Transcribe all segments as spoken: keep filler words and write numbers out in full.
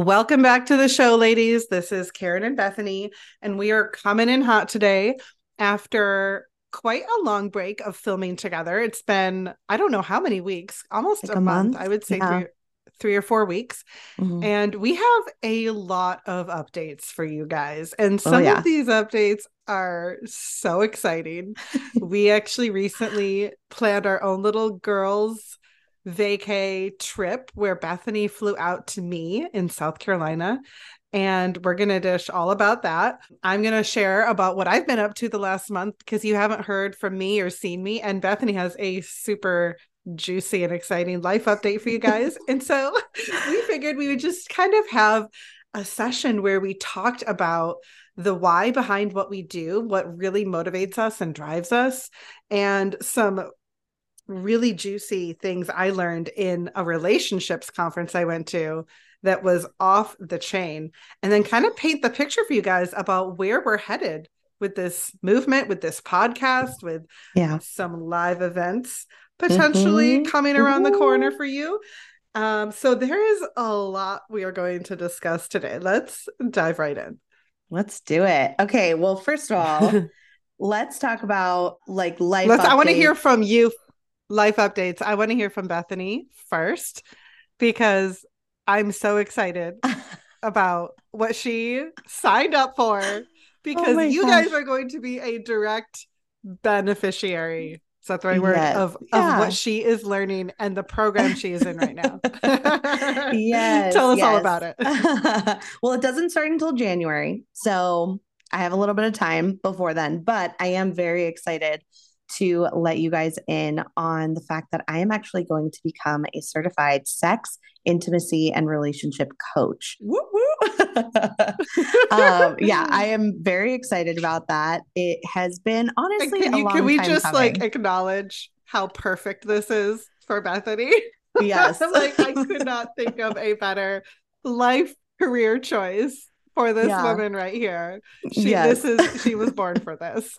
Welcome back to the show, ladies. This is Karen and Bethany, and we are coming in hot today after quite a long break of filming together. It's been, I don't know how many weeks, almost like a, a month, month, I would say yeah. three, three or four weeks. Mm-hmm. And we have a lot of updates for you guys. And some oh, yeah. of these updates are so exciting. We actually recently planned our own little girls' vacay trip where Bethany flew out to me in South Carolina, and we're going to dish all about that. I'm going to share about what I've been up to the last month because you haven't heard from me or seen me, and Bethany has a super juicy and exciting life update for you guys. And so we figured we would just kind of have a session where we talked about the why behind what we do, what really motivates us and drives us, and some really juicy things I learned in a relationships conference I went to that was off the chain, and then kind of paint the picture for you guys about where we're headed with this movement, with this podcast, with yeah. some live events potentially mm-hmm. coming around Ooh. the corner for you. Um, so there is a lot we are going to discuss today. Let's dive right in. Let's do it. Okay. Well, first of all, let's talk about like life. Let's, I want to hear from you. Life updates. I want to hear from Bethany first because I'm so excited about what she signed up for, because oh you gosh. guys are going to be a direct beneficiary. Is that the right word? Yes. Of, yeah. of what she is learning and the program she is in right now. yes. Tell us yes. all about it. Well, it doesn't start until January, so I have a little bit of time before then, but I am very excited to let you guys in on the fact that I am actually going to become a certified sex, intimacy, and relationship coach. Woo woo! um, yeah, I am very excited about that. It has been honestly can you, a long Can we time just coming. like acknowledge how perfect this is for Bethany? Yes. Like I could not think of a better life career choice for this yeah. woman right here. She, yes. this is, she was born for this.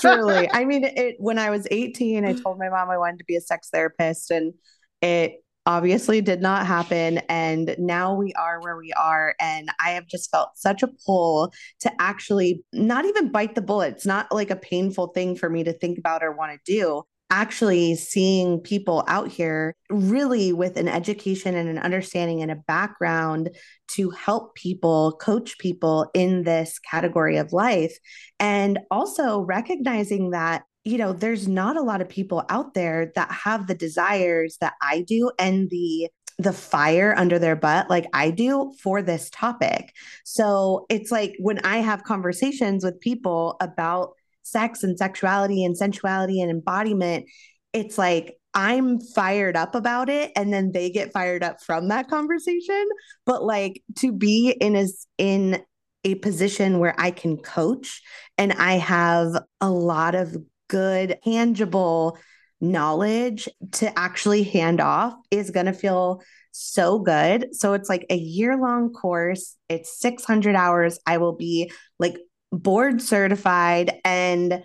Truly. I mean, it, when I was eighteen, I told my mom I wanted to be a sex therapist, and it obviously did not happen. And now we are where we are. And I have just felt such a pull to actually not even bite the bullet. It's not like a painful thing for me to think about or want to do. Actually seeing people out here really with an education and an understanding and a background to help people, coach people in this category of life. And also recognizing that, you know, there's not a lot of people out there that have the desires that I do and the the fire under their butt like I do for this topic. So it's like when I have conversations with people about sex and sexuality and sensuality and embodiment, it's like I'm fired up about it, and then they get fired up from that conversation. But like to be in a, in a position where I can coach and I have a lot of good tangible knowledge to actually hand off is going to feel so good. So it's like a year-long course. It's six hundred hours. I will be like board certified and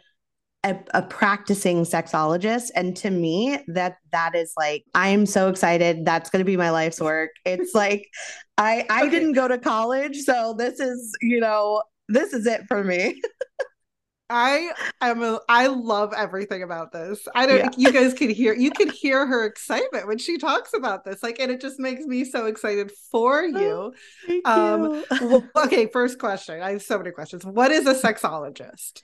a, a practicing sexologist. And to me, that, that is like, I am so excited. That's going to be my life's work. It's like, I, I okay. didn't go to college. So this is, you know, this is it for me. I am, a, I love everything about this. I don't, yeah. you guys could hear, you could hear her excitement when she talks about this. Like, and it just makes me so excited for you. Oh, um, you. Well, okay. First question. I have so many questions. What is a sexologist?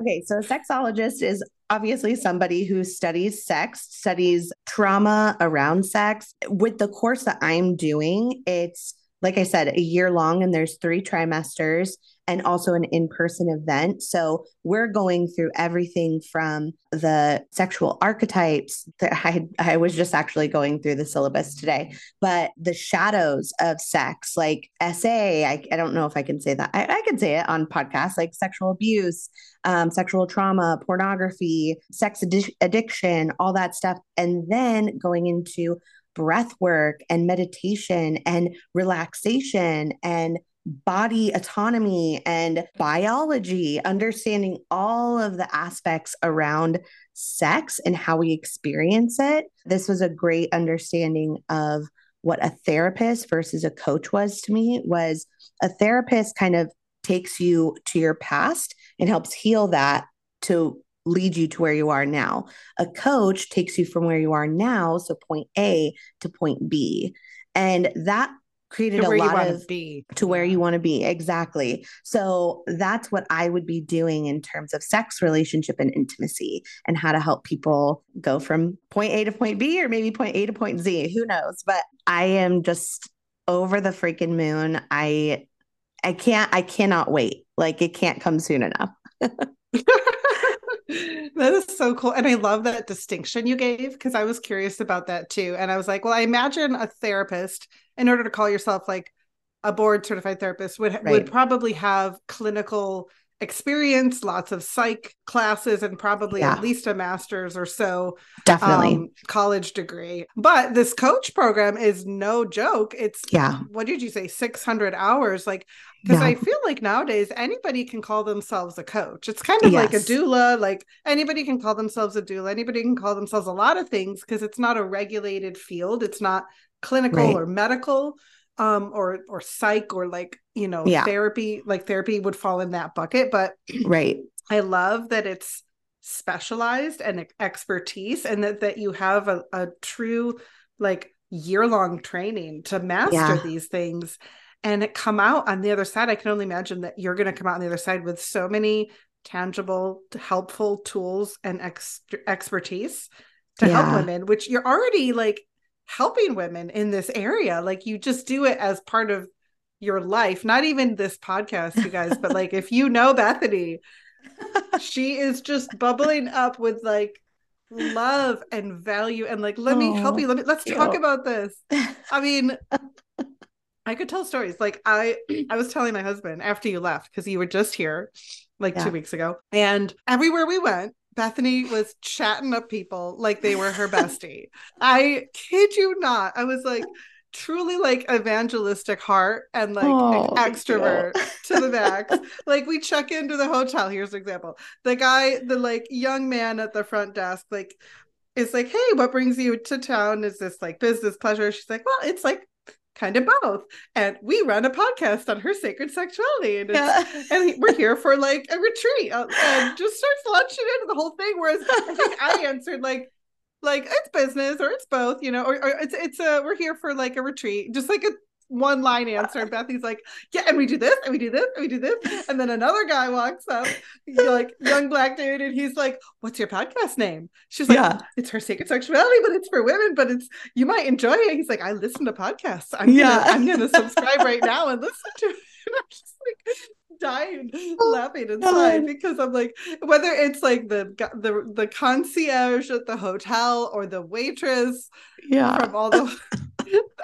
Okay. So a sexologist is obviously somebody who studies sex, studies trauma around sex. With the course that I'm doing, it's, like I said, a year long, and there's three trimesters and also an in-person event. So we're going through everything from the sexual archetypes that I, I was just actually going through the syllabus today, but the shadows of sex, like S A, I, I don't know if I can say that. I, I can say it on podcasts, like sexual abuse, um, sexual trauma, pornography, sex addi- addiction, all that stuff. And then going into breath work and meditation and relaxation and body autonomy and biology, understanding all of the aspects around sex and how we experience it. This was a great understanding of what a therapist versus a coach was to me was a therapist kind of takes you to your past and helps heal that to lead you to where you are now. A coach takes you from where you are now, so point A to point B. And that created a lot of to where you want to be. Exactly. So that's what I would be doing in terms of sex, relationship, and intimacy, and how to help people go from point A to point B, or maybe point A to point Z, who knows? But I am just over the freaking moon. I, I can't, I cannot wait. Like, it can't come soon enough. That is so cool. And I love that distinction you gave, because I was curious about that too. And I was like, well, I imagine a therapist, in order to call yourself like a board certified therapist, would, right. would probably have clinical experience, lots of psych classes, and probably yeah. at least a master's or so, definitely um, college degree. But this coach program is no joke. It's yeah. what did you say? six hundred hours. Like, because yeah. I feel like nowadays anybody can call themselves a coach. It's kind of yes. like a doula. Like, anybody can call themselves a doula. Anybody can call themselves a lot of things, because it's not a regulated field. It's not clinical right. or medical. Um, or, or psych, or like, you know, yeah. therapy, like therapy would fall in that bucket, but right. I love that it's specialized and expertise, and that, that you have a, a true, like, year-long training to master yeah. these things and come out on the other side. I can only imagine that you're going to come out on the other side with so many tangible, helpful tools and ex- expertise to yeah. help women, which you're already like helping women in this area. Like, you just do it as part of your life, not even this podcast, you guys, but like, if you know Bethany, she is just bubbling up with like love and value and like, let oh, me help you. Let me, let's cute. Talk about this. I mean, I could tell stories. Like, I, I was telling my husband after you left, because you were just here like yeah. two weeks ago, and everywhere we went, Bethany was chatting up people like they were her bestie. I kid you not. I was like, truly like evangelistic heart and like oh, an extrovert yeah. to the max. Like, we check into the hotel. Here's an example. The guy, the like young man at the front desk, like, is like, hey, what brings you to town? Is this like business, pleasure? She's like, well, it's like kind of both. And we run a podcast on her sacred sexuality. And, yeah. and we're here for like a retreat, and just starts launching into the whole thing. Whereas I think I answered like, like it's business, or it's both, you know, or, or it's, it's a, we're here for like a retreat, just like a one line answer. And Bethany's like, yeah, and we do this, and we do this, and we do this. And then another guy walks up, like young black dude, and he's like, what's your podcast name? She's like, yeah. it's Her Sacred Sexuality, but it's for women, but it's, you might enjoy it. He's like, I listen to podcasts. I'm yeah. gonna, I'm gonna subscribe right now and listen to it. And I'm just like dying, oh, laughing inside, God. Because I'm like, whether it's like the the the concierge at the hotel, or the waitress yeah. from all the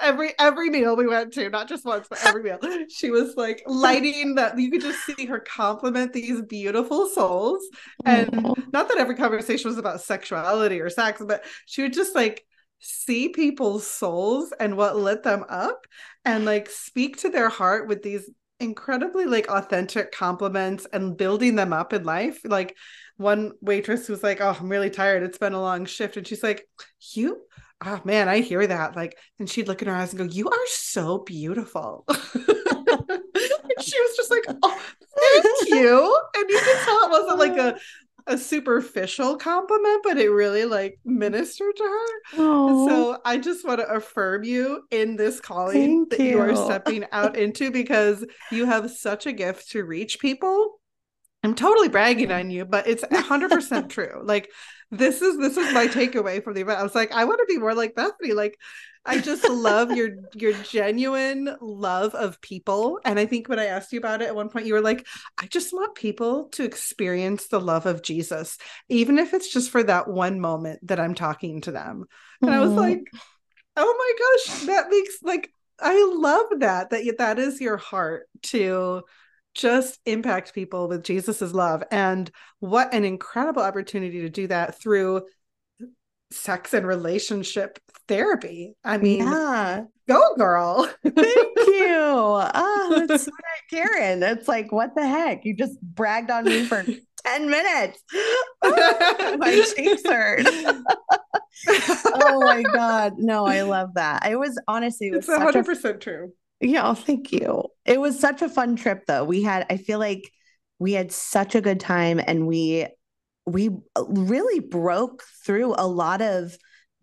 every every meal we went to, not just once, but every meal, she was like lighting that. You could just see her compliment these beautiful souls. And Aww. Not that every conversation was about sexuality or sex, but she would just like see people's souls and what lit them up, and like speak to their heart with these incredibly like authentic compliments, and building them up in life. Like, one waitress was like, oh, I'm really tired, it's been a long shift. And she's like, you, oh man, I hear that. Like, and she'd look in her eyes and go, you are so beautiful. And she was just like, oh, thank you. And you could tell it wasn't like a a superficial compliment, but it really like ministered to her. Aww. So I just want to affirm you in this calling Thank that you. you are stepping out into, because you have such a gift to reach people. I'm totally bragging on you, but it's one hundred percent true. Like, this is this is my takeaway from the event. I was like, I want to be more like Bethany. Like, I just love your your genuine love of people. And I think when I asked you about it at one point, you were like, I just want people to experience the love of Jesus, even if it's just for that one moment that I'm talking to them. And mm-hmm. I was like, oh my gosh, that makes like, I love that, that that is your heart to just impact people with Jesus's love. And what an incredible opportunity to do that through sex and relationship therapy. I mean, yeah. go girl. Thank you. Oh, that's what I Karen. It's like, what the heck? You just bragged on me for ten minutes. Oh, my cheeks hurt. Oh my God. No, I love that. I was honestly, it was it's one hundred percent a, true. Yeah. Oh, thank you. It was such a fun trip though. We had, I feel like we had such a good time, and we, we really broke through a lot of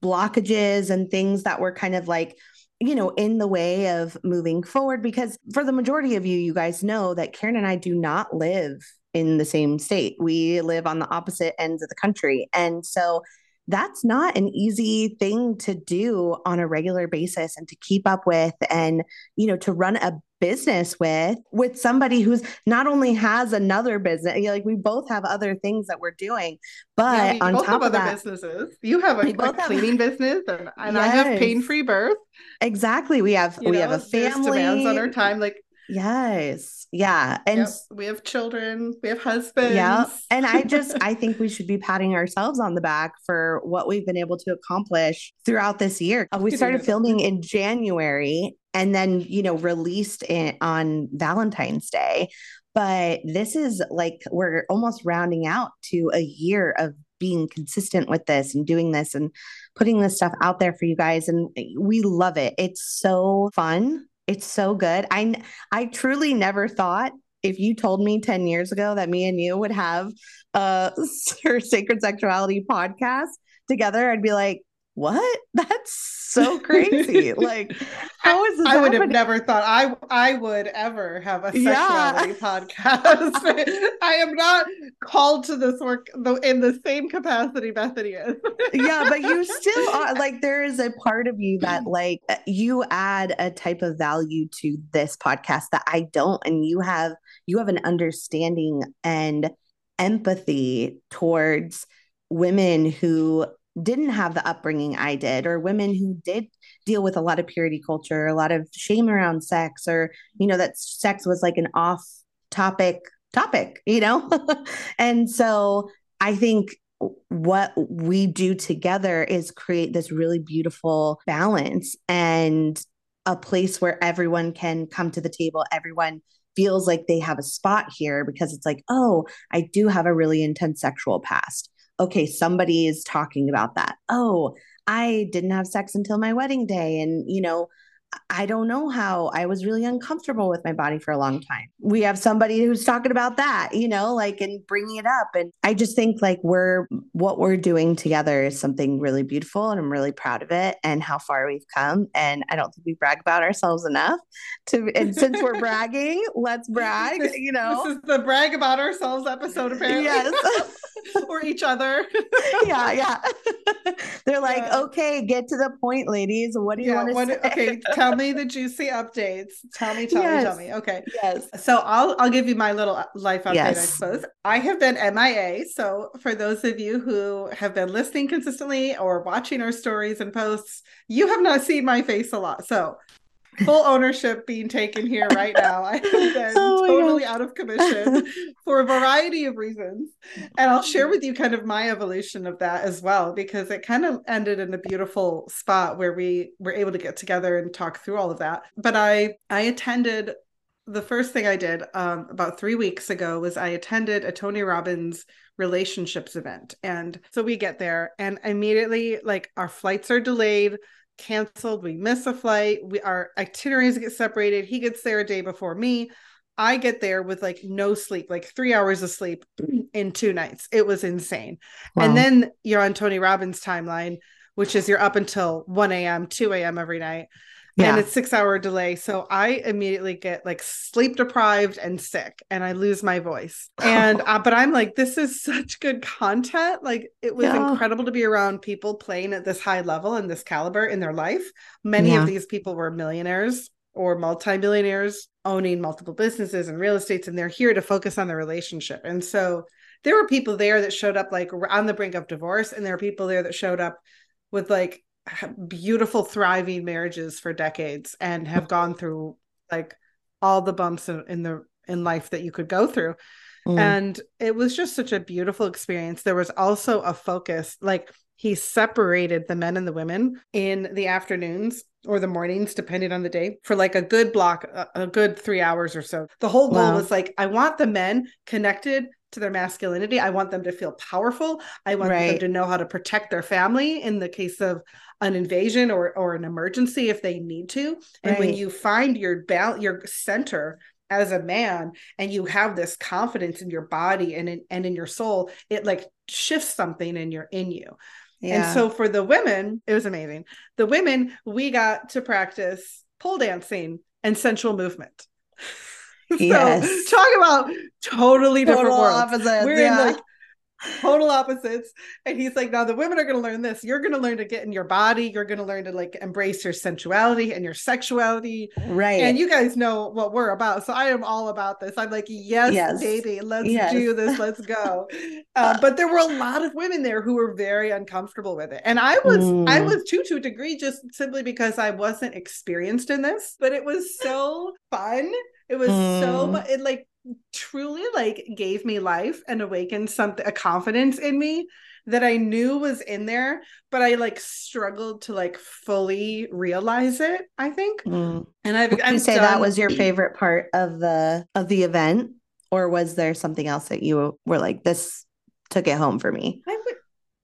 blockages and things that were kind of like, you know, in the way of moving forward, because for the majority of you, you guys know that Karen and I do not live in the same state. We live on the opposite ends of the country. And so that's not an easy thing to do on a regular basis and to keep up with, and, you know, to run a business with, with somebody who's not only has another business, you know, like we both have other things that we're doing, but yeah, we on both top have of other that, businesses, you have a, a cleaning have, business and, and yes. I have Pain-Free Birth. Exactly. We have, you we know, have a family. Demands on our time. Like, yes. Yeah. And yep. we have children, we have husbands. Yeah. And I just, I think we should be patting ourselves on the back for what we've been able to accomplish throughout this year. We started filming in January and then, you know, released it on Valentine's Day. But this is like, we're almost rounding out to a year of being consistent with this and doing this and putting this stuff out there for you guys. And we love it. It's so fun. It's so good. I, I truly never thought, if you told me ten years ago that me and you would have a Sacred Sexuality podcast together, I'd be like, what? That's so crazy. Like, how is this I happening? Would have never thought I, I would ever have a sexuality yeah. podcast. I am not called to this work in the same capacity Bethany is. Yeah, but you still are. Like, there is a part of you that, like, you add a type of value to this podcast that I don't. And you have, you have an understanding and empathy towards women who didn't have the upbringing I did, or women who did deal with a lot of purity culture, a lot of shame around sex, or, you know, that sex was like an off topic topic, you know? And so I think what we do together is create this really beautiful balance and a place where everyone can come to the table. Everyone feels like they have a spot here, because it's like, oh, I do have a really intense sexual past. Okay, somebody is talking about that. Oh, I didn't have sex until my wedding day. And, you know, I don't know how, I was really uncomfortable with my body for a long time. We have somebody who's talking about that, you know, like, and bringing it up. And I just think like we're, what we're doing together is something really beautiful, and I'm really proud of it and how far we've come. And I don't think we brag about ourselves enough to, and since we're bragging, let's brag, this, you know. This is the brag about ourselves episode apparently. Yes. Or each other. Yeah, yeah. They're like, yeah. Okay, get to the point, ladies. What do you yeah, want to say? Okay, tell me the juicy updates. Tell me, tell yes. me, tell me. Okay. Yes. So I'll I'll give you my little life update, yes. I suppose. I have been M I A. So for those of you who have been listening consistently or watching our stories and posts, you have not seen my face a lot. So full ownership being taken here right now. I have been oh totally God. out of commission for a variety of reasons. And I'll share with you kind of my evolution of that as well, because it kind of ended in a beautiful spot where we were able to get together and talk through all of that. But I, I attended, the first thing I did um, about three weeks ago was I attended a Tony Robbins relationships event. And so we get there and immediately, like, our flights are delayed, canceled, we miss a flight, we our itineraries get separated, he gets there a day before me, I get there with like no sleep, like three hours of sleep in two nights. It was insane. Wow. And then you're on Tony Robbins' timeline, which is you're up until one a.m. two a.m. every night. Yeah. And it's six hour delay. So I immediately get like sleep deprived and sick, and I lose my voice. And, uh, but I'm like, this is such good content. Like, it was yeah. incredible to be around people playing at this high level and this caliber in their life. Many yeah. of these people were millionaires or multimillionaires owning multiple businesses and real estates, and they're here to focus on the relationship. And so there were people there that showed up like on the brink of divorce. And there are people there that showed up with like beautiful, thriving marriages for decades and have gone through like all the bumps in, in the in life that you could go through. Mm. And it was just such a beautiful experience. There was also a focus, like he separated the men and the women in the afternoons or the mornings, depending on the day, for like a good block, a, a good three hours or so. The whole goal wow. was like, I want the men connected to their masculinity. I want them to feel powerful. I want right. them to know how to protect their family in the case of an invasion or, or an emergency if they need to. And right. when you find your balance, your center as a man, and you have this confidence in your body and in, and in your soul, it like shifts something in your, in you. Yeah. And so for the women, it was amazing. The women, we got to practice pole dancing and sensual movement. So yes. talk about totally different total worlds. Opposites, We're yeah. in like total opposites. And he's like, now the women are going to learn this. You're going to learn to get in your body. You're going to learn to like embrace your sensuality and your sexuality. Right. And you guys know what we're about. So I am all about this. I'm like, yes, yes. baby, let's yes. do this. Let's go. uh, but there were a lot of women there who were very uncomfortable with it. And I was, mm. I was too, to a degree, just simply because I wasn't experienced in this, but it was so fun. It was mm. so much, it like truly like gave me life and awakened something, a confidence in me that I knew was in there, but I like struggled to like fully realize it, I think. Mm. And I've, Would I've you say done... that was your favorite part of the, of the event, or was there something else that you were like, this took it home for me? I would,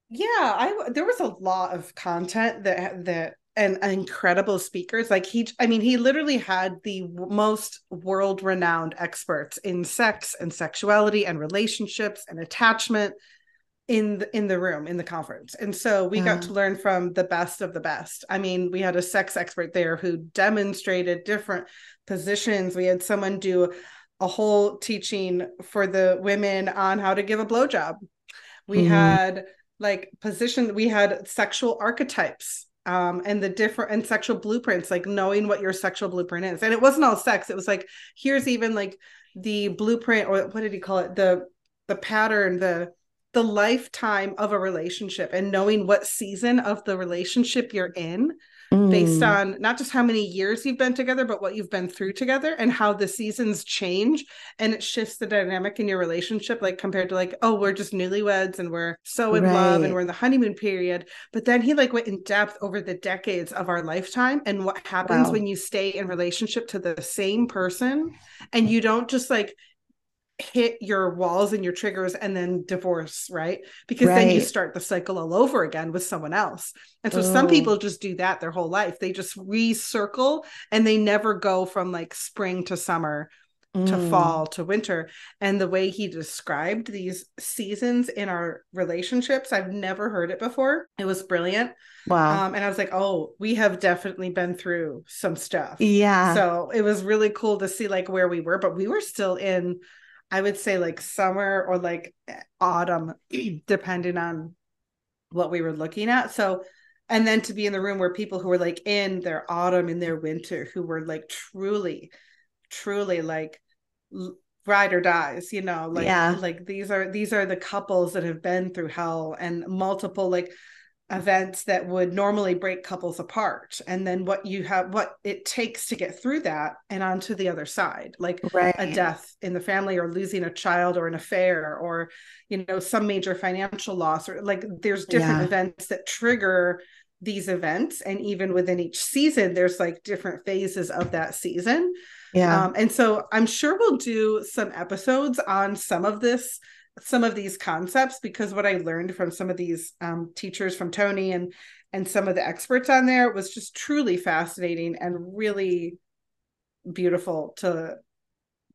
yeah, I, there was a lot of content that, that, and incredible speakers. Like he, I mean, he literally had the most world-renowned experts in sex and sexuality and relationships and attachment in the, in the room, in the conference. And so we uh. got to learn from the best of the best. I mean, we had a sex expert there who demonstrated different positions. We had someone do a whole teaching for the women on how to give a blowjob. We mm-hmm. had like position, we had sexual archetypes. Um, and the different and sexual blueprints, like knowing what your sexual blueprint is. And it wasn't all sex. It was like, here's even like the blueprint, or what did he call it? The, the pattern, the, the lifetime of a relationship, and knowing what season of the relationship you're in mm. based on not just how many years you've been together, but what you've been through together and how the seasons change. And it shifts the dynamic in your relationship, like compared to like, oh, we're just newlyweds and we're so in right. love and we're in the honeymoon period. But then he like went in depth over the decades of our lifetime and what happens wow. when you stay in relationship to the same person and you don't just like hit your walls and your triggers and then divorce, right? Because right. then you start the cycle all over again with someone else. And so oh. some people just do that their whole life. They just recircle and they never go from like spring to summer mm. to fall to winter. And the way he described these seasons in our relationships, I've never heard it before. It was brilliant. Wow. Um, and I was like, oh, we have definitely been through some stuff. Yeah. So it was really cool to see like where we were, but we were still in, I would say like summer or like autumn, depending on what we were looking at. So, and then to be in the room where people who were like in their autumn, in their winter, who were like truly, truly like ride or dies, you know, like, yeah. like these are, these are the couples that have been through hell and multiple like events that would normally break couples apart. And then what you have, what it takes to get through that and onto the other side, like right. a death in the family or losing a child or an affair or, you know, some major financial loss, or like there's different yeah. events that trigger these events. And even within each season, there's like different phases of that season. Yeah. Um, and so I'm sure we'll do some episodes on some of this some of these concepts, because what I learned from some of these um, teachers, from Tony and, and some of the experts on there, was just truly fascinating and really beautiful to,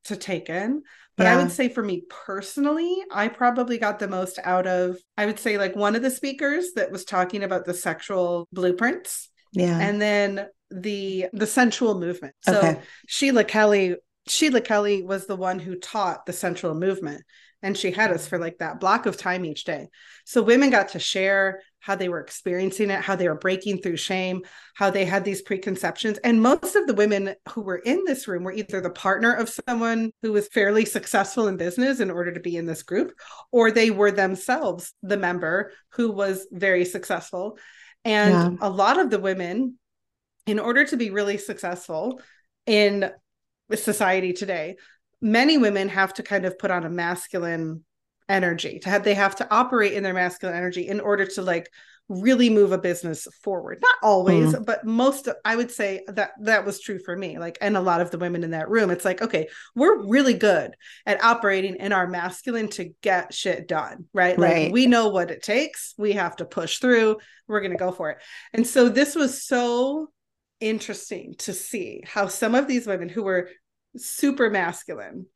to take in. But yeah. I would say for me personally, I probably got the most out of, I would say like one of the speakers that was talking about the sexual blueprints. Yeah. And then the, the sensual movement. So okay. Sheila Kelly, Sheila Kelly was the one who taught the sensual movement. And she had us for like that block of time each day. So women got to share how they were experiencing it, how they were breaking through shame, how they had these preconceptions. And most of the women who were in this room were either the partner of someone who was fairly successful in business in order to be in this group, or they were themselves the member who was very successful. And yeah. a lot of the women, in order to be really successful in society today, many women have to kind of put on a masculine energy to have, they have to operate in their masculine energy in order to like really move a business forward. Not always, mm-hmm. but most, I would say that that was true for me. Like, and a lot of the women in that room, it's like, okay, we're really good at operating in our masculine to get shit done, right? Like right. we know what it takes. We have to push through. We're going to go for it. And so this was so interesting to see how some of these women who were super masculine,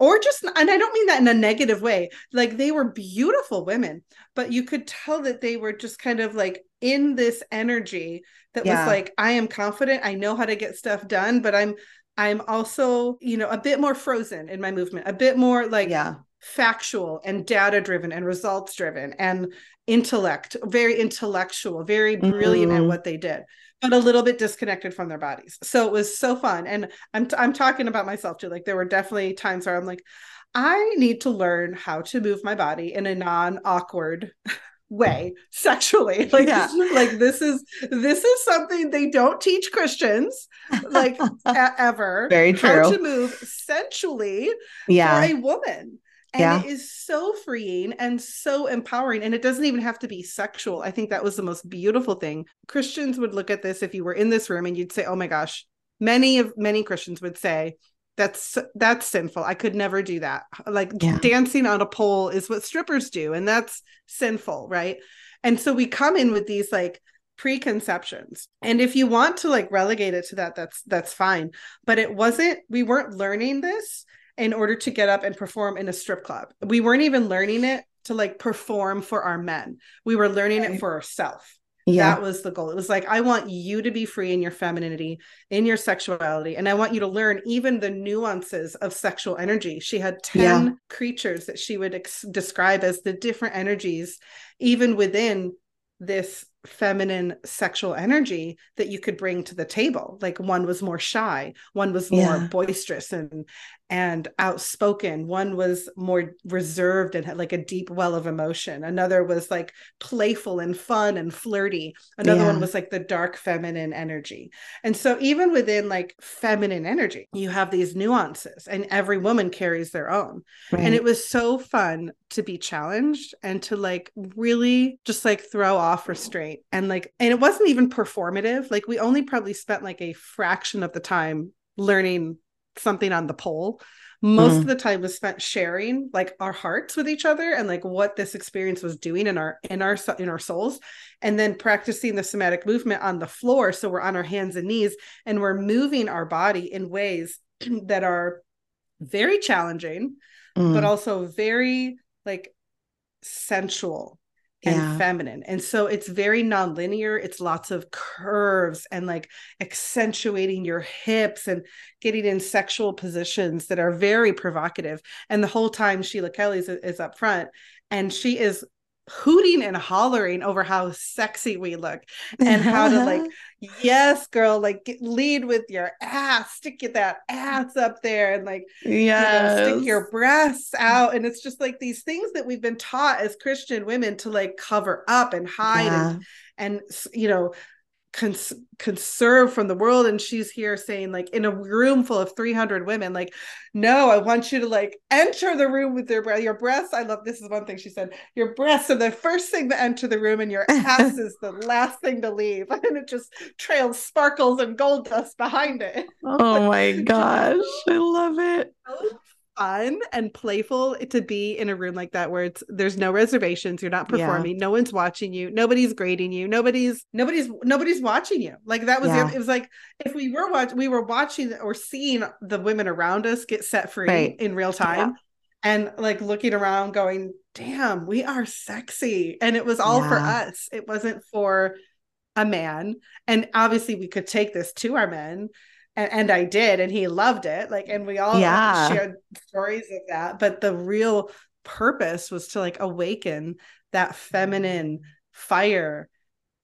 or just, and I don't mean that in a negative way, like they were beautiful women, but you could tell that they were just kind of like in this energy that yeah. was like, I am confident, I know how to get stuff done, but I'm, I'm also, you know, a bit more frozen in my movement, a bit more like yeah. factual and data driven and results driven and intellect, very intellectual, very brilliant mm-hmm. at what they did, but a little bit disconnected from their bodies. So it was so fun. And I'm, t- I'm talking about myself too. Like there were definitely times where I'm like, I need to learn how to move my body in a non-awkward way sexually. Like, yeah. like this is, this is something they don't teach Christians like a- ever. Very true. How to move sensually yeah. for a woman. And yeah. it is so freeing and so empowering. And it doesn't even have to be sexual. I think that was the most beautiful thing. Christians would look at this if you were in this room and you'd say, oh my gosh, many of many Christians would say, that's that's sinful. I could never do that. Like yeah. dancing on a pole is what strippers do. And that's sinful, right? And so we come in with these like preconceptions. And if you want to like relegate it to that, that's that's fine. But it wasn't, we weren't learning this in order to get up and perform in a strip club. We weren't even learning it to like perform for our men. We were learning right. it for ourselves. Yeah. That was the goal. It was like, I want you to be free in your femininity, in your sexuality. And I want you to learn even the nuances of sexual energy. She had ten yeah. creatures that she would ex- describe as the different energies, even within this feminine sexual energy that you could bring to the table. Like one was more shy, one was more yeah. boisterous and and outspoken, one was more reserved and had like a deep well of emotion, another was like playful and fun and flirty, another yeah. one was like the dark feminine energy. And so even within like feminine energy you have these nuances, and every woman carries their own right. and it was so fun to be challenged and to like really just like throw off restraint. And like, and it wasn't even performative. Like we only probably spent like a fraction of the time learning something on the pole. Most mm-hmm. of the time was spent sharing like our hearts with each other and like what this experience was doing in our, in our, in our souls, and then practicing the somatic movement on the floor. So we're on our hands and knees and we're moving our body in ways that are very challenging, mm. but also very like sensual. And yeah. feminine. And so it's very nonlinear. It's lots of curves and like accentuating your hips and getting in sexual positions that are very provocative. And the whole time Sheila Kelly is, is up front and she is hooting and hollering over how sexy we look and how to like, yes, girl, like get, lead with your ass, stick that ass up there and like, yes, you know, stick your breasts out. And it's just like these things that we've been taught as Christian women to like cover up and hide yeah. and, and, you know, cons- conserve from the world. And she's here saying like in a room full of three hundred women, like, no, I want you to like enter the room with your breath, your breasts. I love, this is one thing she said, your breasts are the first thing to enter the room and your ass is the last thing to leave. And it just trails sparkles and gold dust behind it. Oh my gosh. I love it. So fun and playful to be in a room like that where it's, there's no reservations. You're not performing. Yeah. No one's watching you. Nobody's grading you. Nobody's, nobody's, nobody's watching you. Like that was, yeah. it was like, if we were watching, we were watching or seeing the women around us get set free right. in real time. Yeah. And like looking around going, damn, we are sexy. And it was all yeah. for us. It wasn't for a man. And obviously we could take this to our men. And, and I did, and he loved it. Like, and we all yeah. shared stories of that. But the real purpose was to like awaken that feminine fire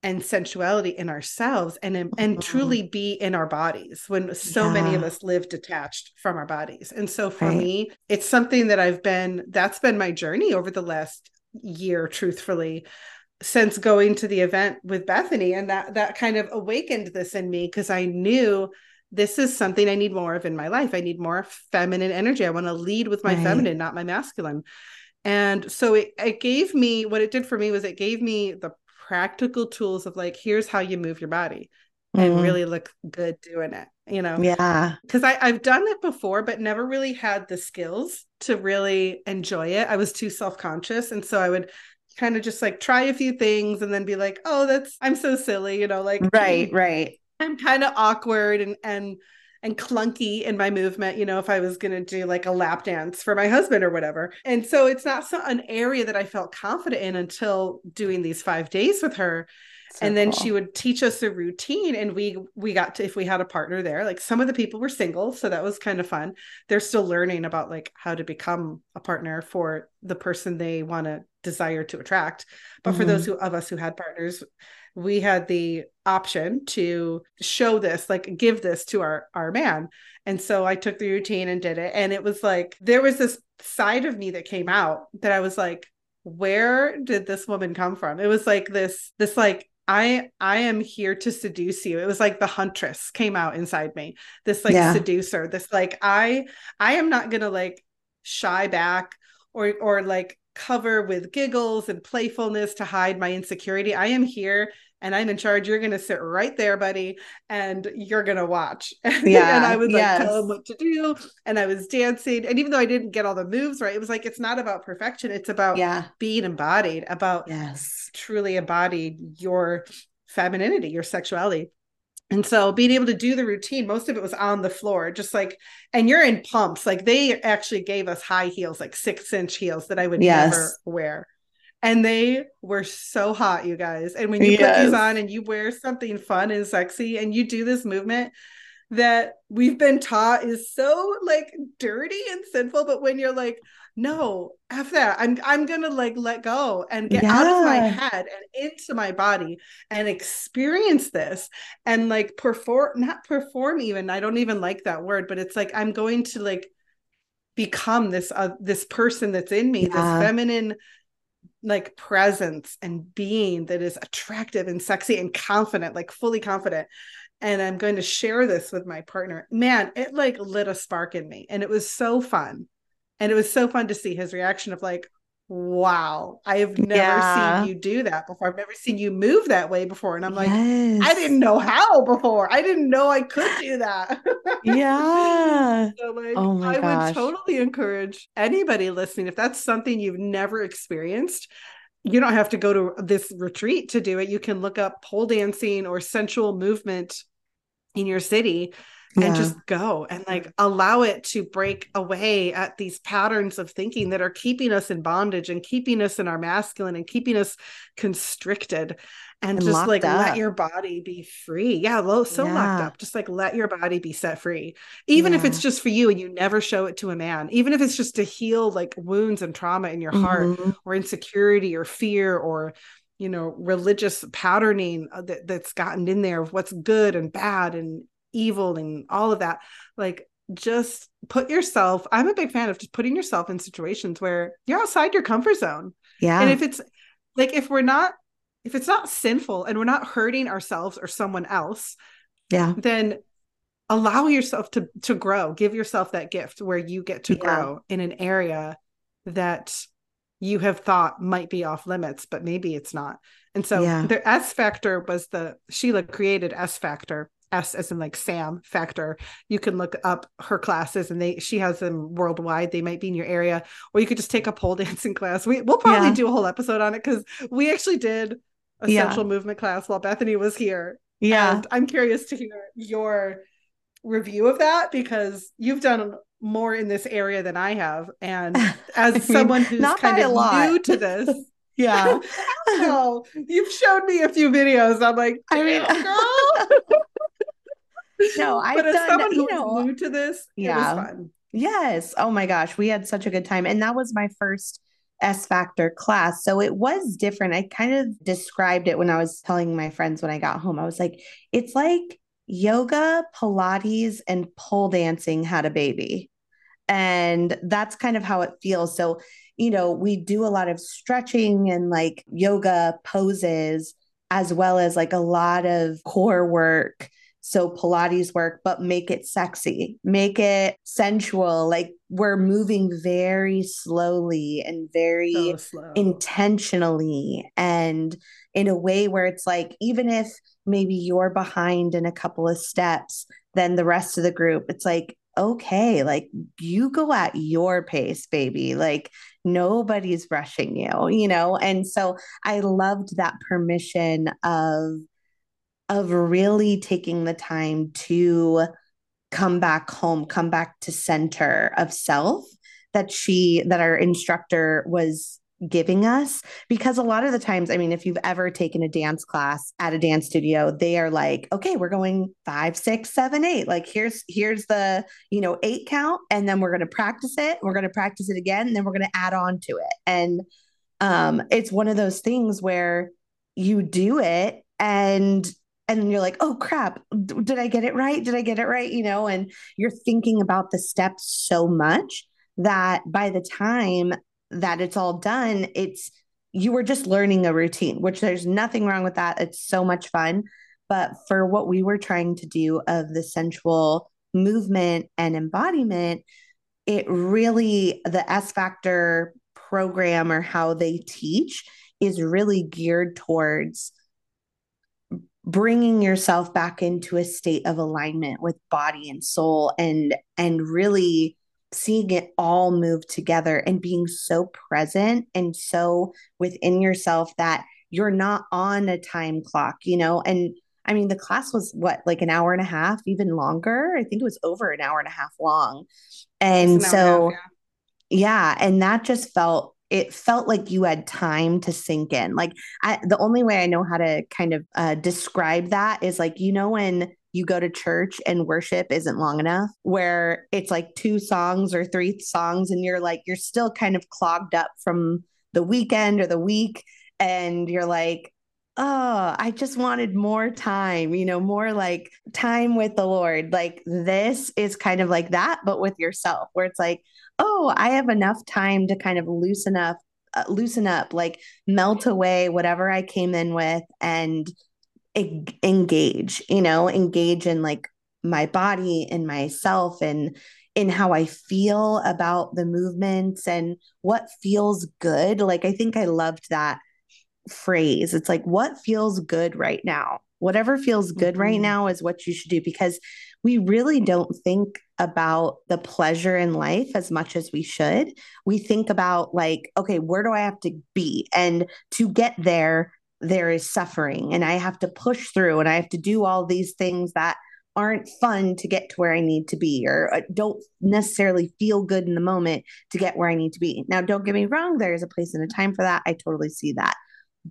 and sensuality in ourselves, and and mm-hmm. truly be in our bodies when so yeah. many of us live detached from our bodies. And so for right. me, it's something that I've been, that's been my journey over the last year, truthfully, since going to the event with Bethany. And that, that kind of awakened this in me, because I knew this is something I need more of in my life. I need more feminine energy. I want to lead with my right. feminine, not my masculine. And so it, it gave me, what it did for me was it gave me the practical tools of like, here's how you move your body and mm-hmm. really look good doing it, you know? Yeah. Cause I, I've done it before, but never really had the skills to really enjoy it. I was too self-conscious. And so I would kind of just like try a few things and then be like, oh, that's, I'm so silly, you know, like, right, I'm, right. I'm kind of awkward and, and, and clunky in my movement, you know, if I was going to do like a lap dance for my husband or whatever. And so it's not so, an area that I felt confident in until doing these five days with her. So and then cool. She would teach us a routine, and we, we got to, if we had a partner there, like some of the people were single. So that was kind of fun. They're still learning about like how to become a partner for the person they want to desire to attract. But mm-hmm. for those who, of us who had partners, we had the option to show this, like give this to our, our man. And so I took the routine and did it. And it was like, there was this side of me that came out that I was like, where did this woman come from? It was like this, this like, I, I am here to seduce you. It was like the huntress came out inside me, this like yeah. seducer, this like, I, I am not going to like shy back or, or like cover with giggles and playfulness to hide my insecurity. I am here and I'm in charge. You're going to sit right there, buddy. And you're going to watch. Yeah. And I would like yes. tell him what to do. And I was dancing. And even though I didn't get all the moves right, it was like, it's not about perfection. It's about yeah. being embodied, about yes. truly embodied your femininity, your sexuality. And so being able to do the routine, most of it was on the floor, just like, and you're in pumps. Like they actually gave us high heels, like six inch heels that I would yes. never wear. And they were so hot, you guys. And when you yes. put these on and you wear something fun and sexy and you do this movement that we've been taught is so like dirty and sinful. But when you're like, no, F that, I'm, I'm going to like, let go and get yeah. out of my head and into my body and experience this and like perform, not perform even, I don't even like that word, but it's like, I'm going to like become this, uh, this person that's in me, yeah. this feminine like presence and being that is attractive and sexy and confident, like fully confident. And I'm going to share this with my partner. Man, it like lit a spark in me. And it was so fun. And it was so fun to see his reaction of like, wow, I have never yeah. seen you do that before. I've never seen you move that way before. And I'm like, yes. I didn't know how before. I didn't know I could do that. Yeah. So like, oh my I gosh. would totally encourage anybody listening, if that's something you've never experienced, you don't have to go to this retreat to do it. You can look up pole dancing or sensual movement in your city and yeah. just go and like allow it to break away at these patterns of thinking that are keeping us in bondage and keeping us in our masculine and keeping us constricted and, and just like up. Let your body be free. Yeah. Low, so yeah. locked up, just like let your body be set free. Even yeah. if it's just for you and you never show it to a man, even if it's just to heal like wounds and trauma in your mm-hmm. heart or insecurity or fear or you know, religious patterning that, that's gotten in there of what's good and bad and evil and all of that. Like just put yourself, I'm a big fan of just putting yourself in situations where you're outside your comfort zone. Yeah. And if it's like, if we're not, if it's not sinful and we're not hurting ourselves or someone else, yeah, then allow yourself to, to grow, give yourself that gift where you get to yeah. grow in an area that you have thought might be off limits, but maybe it's not. And so yeah. their S Factor was the, Sheila created S Factor, S as in like Sam Factor. You can look up her classes and they, she has them worldwide. They might be in your area, or you could just take a pole dancing class. We, we'll probably yeah. do a whole episode on it because we actually did a yeah. sensual movement class while Bethany was here. Yeah. And I'm curious to hear your review of that because you've done more in this area than I have. And as I mean, someone who's kind of new to this, yeah, so you've showed me a few videos. I'm like, I mean, girl. No, I've but as done, someone who's know, new to this, yeah. it was fun. Yes. Oh my gosh. We had such a good time. And that was my first S Factor class. So it was different. I kind of described it when I was telling my friends when I got home, I was like, it's like yoga, Pilates, and pole dancing had a baby. And that's kind of how it feels. So, you know, we do a lot of stretching and like yoga poses, as well as like a lot of core work So Pilates work, but make it sexy, make it sensual. Like we're moving very slowly and very so slow. intentionally. And in a way where it's like, even if maybe you're behind in a couple of steps, then the rest of the group, it's like, okay, like you go at your pace, baby. Like nobody's rushing you, you know? And so I loved that permission of of really taking the time to come back home, come back to center of self that she, that our instructor was giving us. Because a lot of the times, I mean, if you've ever taken a dance class at a dance studio, they are like, okay, we're going five, six, seven, eight. Like here's, here's the, you know, eight count. And then we're going to practice it. We're going to practice it again. And then we're going to add on to it. And um, it's one of those things where you do it and And you're like, oh crap, did I get it right? Did I get it right? You know, and you're thinking about the steps so much that by the time that it's all done, it's, you were just learning a routine, which there's nothing wrong with that. It's so much fun. But for what we were trying to do of the sensual movement and embodiment, it really, the S Factor program or how they teach is really geared towards bringing yourself back into a state of alignment with body and soul, and, and really seeing it all move together and being so present and so within yourself that you're not on a time clock, you know? And I mean, the class was what, like an hour and a half, even longer. I think it was over an hour and a half long. And so, and half, yeah. yeah. And that just felt, it felt like you had time to sink in. Like I, the only way I know how to kind of uh, describe that is like, you know, when you go to church and worship isn't long enough, where it's like two songs or three songs and you're like, you're still kind of clogged up from the weekend or the week. And you're like, oh, I just wanted more time, you know, more like time with the Lord. Like this is kind of like that, but with yourself, where it's like, oh, I have enough time to kind of loosen up, uh, loosen up, like melt away whatever I came in with and e- engage, you know, engage in like my body and myself and in how I feel about the movements and what feels good. Like, I think I loved that phrase. It's like, what feels good right now? Whatever feels good mm-hmm. right now is what you should do, because we really don't think about the pleasure in life as much as we should. We think about like, okay, where do I have to be? And to get there, there is suffering and I have to push through and I have to do all these things that aren't fun to get to where I need to be, or don't necessarily feel good in the moment to get where I need to be. Now, don't get me wrong. There is a place and a time for that. I totally see that.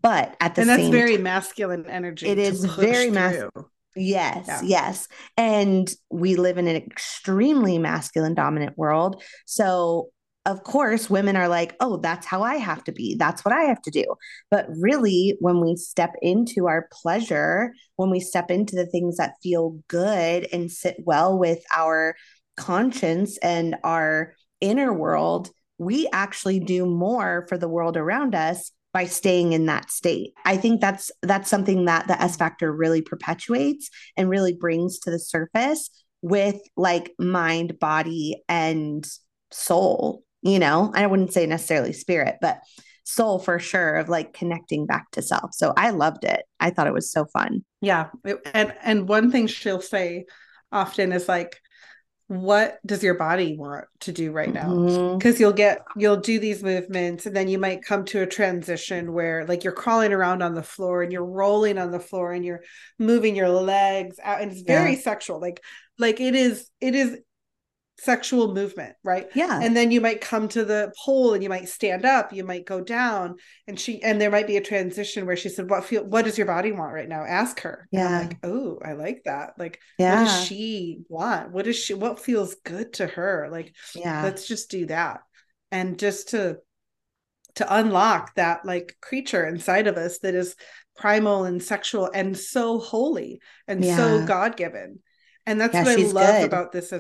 But at the same time, and that's very masculine energy. It is very masculine. Yes, yeah. yes. And we live in an extremely masculine dominant world. So of course, women are like, oh, that's how I have to be. That's what I have to do. But really, when we step into our pleasure, when we step into the things that feel good and sit well with our conscience and our inner world, we actually do more for the world around us by staying in that state. I think that's that's something that the S Factor really perpetuates and really brings to the surface with like mind, body, and soul, you know? I wouldn't say necessarily spirit, but soul for sure, of like connecting back to self. So I loved it. I thought it was so fun. Yeah. And and one thing she'll say often is like, what does your body want to do right now? Because mm-hmm. you'll get, you'll do these movements and then you might come to a transition where like you're crawling around on the floor and you're rolling on the floor and you're moving your legs out. And it's very yeah. sexual. Like, like it is, it is sexual movement, right? Yeah. And then you might come to the pole and you might stand up, you might go down, and she, and there might be a transition where she said, what feel, what does your body want right now? Ask her. Yeah. And I'm like, oh, I like that. Like, yeah. what does she want? What is she, what feels good to her? Like, yeah. let's just do that. And just to, to unlock that like creature inside of us that is primal and sexual and so holy and yeah. so God-given. And that's yeah, what I love good. about this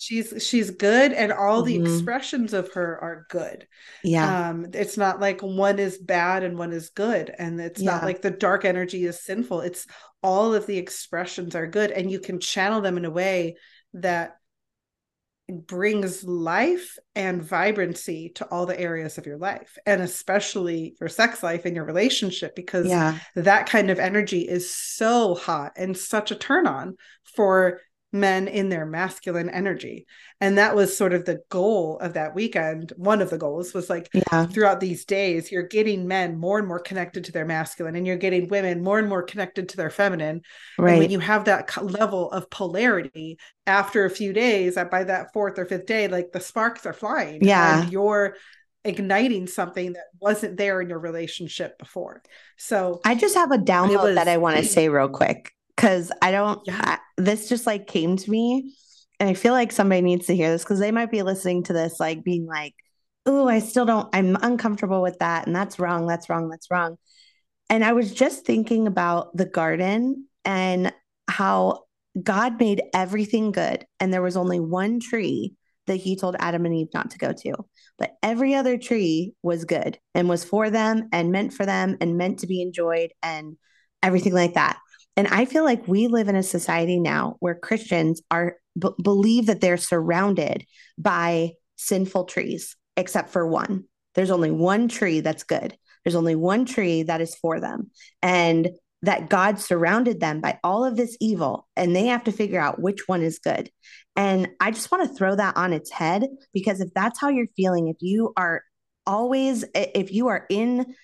she's she's good, and all mm-hmm. the expressions of her are good. Yeah. Um, it's not like one is bad and one is good, and it's yeah. not like the dark energy is sinful. It's all of the expressions are good, and you can channel them in a way that brings life and vibrancy to all the areas of your life, and especially your sex life and your relationship, because yeah. that kind of energy is so hot and such a turn on for men in their masculine energy. And that was sort of the goal of that weekend. One of the goals was like yeah. throughout these days, you're getting men more and more connected to their masculine, and you're getting women more and more connected to their feminine. Right. And when you have that level of polarity, after a few days, by that fourth or fifth day, like the sparks are flying. Yeah. And you're igniting something that wasn't there in your relationship before. So I just have a download was, that I want to say real quick. Cause I don't, I, this just like came to me, and I feel like somebody needs to hear this, cause they might be listening to this, like being like, oh, I still don't, I'm uncomfortable with that. And that's wrong. That's wrong. That's wrong. And I was just thinking about the garden and how God made everything good. And there was only one tree that he told Adam and Eve not to go to, but every other tree was good and was for them and meant for them and meant to be enjoyed and everything like that. And I feel like we live in a society now where Christians are b- believe that they're surrounded by sinful trees, except for one. There's only one tree that's good. There's only one tree that is for them, and that God surrounded them by all of this evil, and they have to figure out which one is good. And I just want to throw that on its head, because if that's how you're feeling, if you are always, if you are in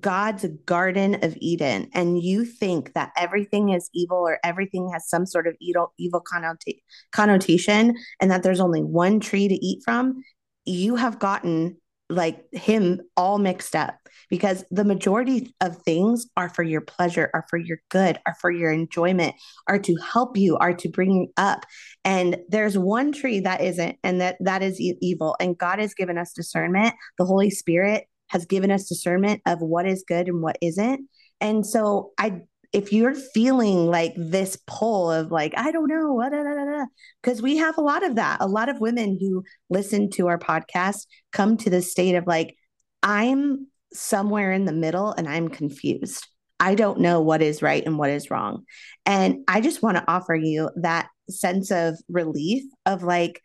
God's Garden of Eden and you think that everything is evil or everything has some sort of evil, evil connota- connotation and that there's only one tree to eat from, you have gotten like him all mixed up, because the majority of things are for your pleasure, are for your good, are for your enjoyment, are to help you, are to bring you up. And there's one tree that isn't, and that, that is e- evil. And God has given us discernment. The Holy Spirit has given us discernment of what is good and what isn't. And so I, if you're feeling like this pull of like, I don't know, because we have a lot of that. A lot of women who listen to our podcast come to the state of like, I'm somewhere in the middle and I'm confused. I don't know what is right and what is wrong. And I just want to offer you that sense of relief of like,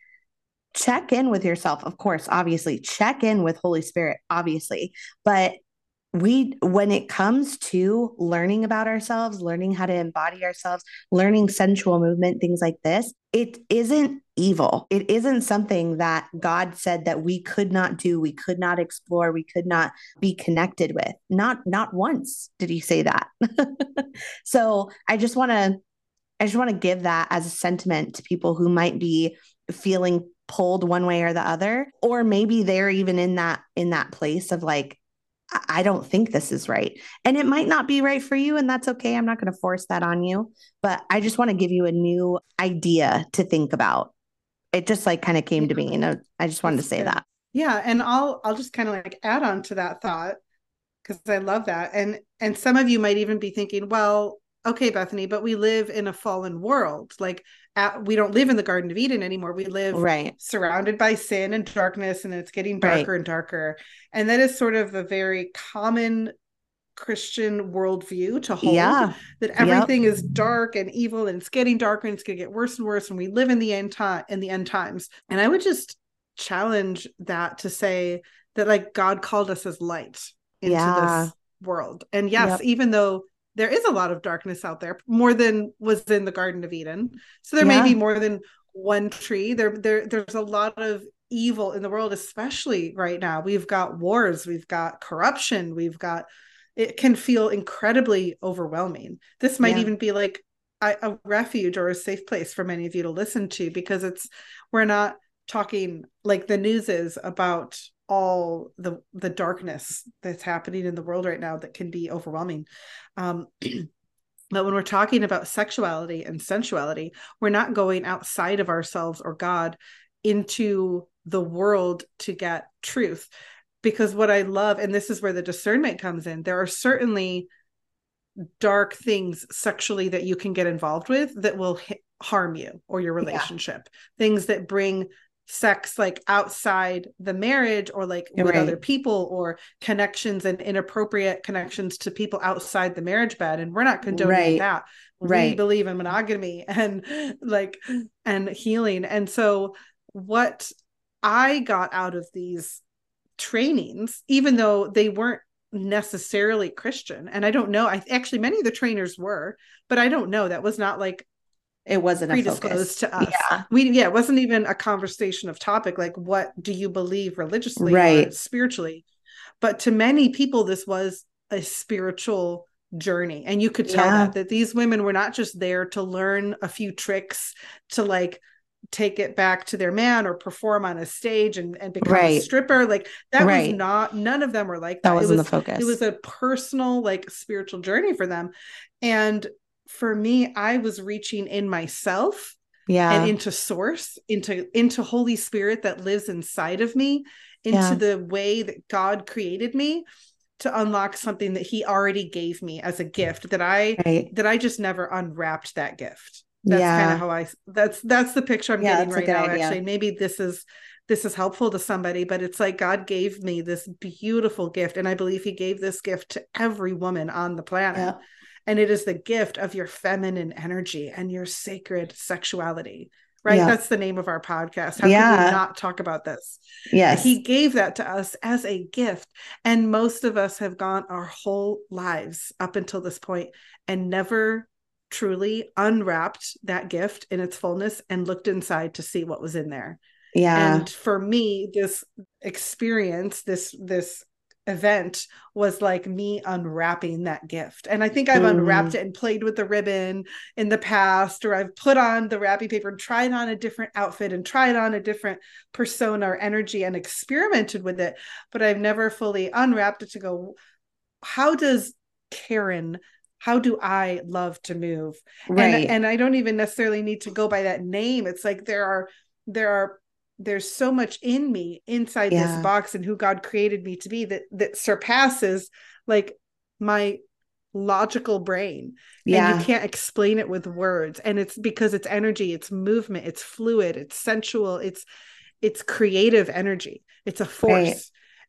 check in with yourself, of course, obviously, check in with Holy Spirit, obviously. But we, when it comes to learning about ourselves, learning how to embody ourselves, learning sensual movement, things like this, it isn't evil. It isn't something that God said that we could not do, we could not explore, we could not be connected with. Not, not once did he say that. So I just want to, I just want to give that as a sentiment to people who might be feeling pulled one way or the other, or maybe they're even in that, in that place of like, I don't think this is right. And it might not be right for you. And that's okay. I'm not going to force that on you, but I just want to give you a new idea to think about. It just like kind of came to me, and I, I just wanted to say that. Yeah. And I'll, I'll just kind of like add on to that thought, because I love that. And, and some of you might even be thinking, well, okay, Bethany, but we live in a fallen world. Like at, we don't live in the Garden of Eden anymore. We live right. surrounded by sin and darkness, and it's getting darker right. and darker. And that is sort of a very common Christian worldview to hold, yeah. that everything yep. is dark and evil, and it's getting darker, and it's going to get worse and worse. And we live in the end time, in the end times. And I would just challenge that to say that like God called us as light into yeah. this world. And yes, yep. even though there is a lot of darkness out there, more than was in the Garden of Eden. So there yeah. may be more than one tree. There, there, there's a lot of evil in the world, especially right now. We've got wars, we've got corruption, we've got, it can feel incredibly overwhelming. This might yeah. even be like a, a refuge or a safe place for many of you to listen to, because it's, we're not talking like the news is about all the the darkness that's happening in the world right now that can be overwhelming. Um, but when we're talking about sexuality and sensuality, we're not going outside of ourselves or God into the world to get truth. Because what I love, and this is where the discernment comes in, there are certainly dark things sexually that you can get involved with that will hit, harm you or your relationship, yeah. things that bring sex like outside the marriage or like You're with right. other people, or connections and inappropriate connections to people outside the marriage bed. And we're not condoning right. that. Right. We believe in monogamy and like, and healing. And so what I got out of these trainings, even though they weren't necessarily Christian, and I don't know, I actually, many of the trainers were, but I don't know. That was not like, it wasn't predisposed to us. Yeah. We, yeah, it wasn't even a conversation of topic. Like, what do you believe religiously right. or spiritually? But to many people, this was a spiritual journey. And you could tell yeah. that, that these women were not just there to learn a few tricks to like take it back to their man or perform on a stage and, and become right. a stripper. Like that right. was not, none of them were like that. That wasn't it was, the focus. It was a personal, like spiritual journey for them. And for me, I was reaching in myself yeah. and into source, into, into Holy Spirit that lives inside of me, into yeah. the way that God created me to unlock something that he already gave me as a gift that I, right. that I just never unwrapped that gift. That's yeah. kind of how I, that's, that's the picture I'm yeah, getting right now. Idea. Actually, maybe this is, this is helpful to somebody, but it's like, God gave me this beautiful gift. And I believe he gave this gift to every woman on the planet. Yeah. And it is the gift of your feminine energy and your sacred sexuality, right? Yeah. That's the name of our podcast. How yeah. can we not talk about this? Yes. He gave that to us as a gift. And most of us have gone our whole lives up until this point and never truly unwrapped that gift in its fullness and looked inside to see what was in there. Yeah. And for me, this experience, this, this, event was like me unwrapping that gift. And I think I've mm. unwrapped it and played with the ribbon in the past, or I've put on the wrapping paper and tried on a different outfit and tried on a different persona or energy and experimented with it. But I've never fully unwrapped it to go, how does Karen, how do I love to move? Right. And, and I don't even necessarily need to go by that name. It's like, there are, there are there's so much in me inside yeah. this box and who God created me to be that, that surpasses like my logical brain yeah. and you can't explain it with words. And it's because it's energy, it's movement, it's fluid, it's sensual, it's, it's creative energy. It's a force. Right.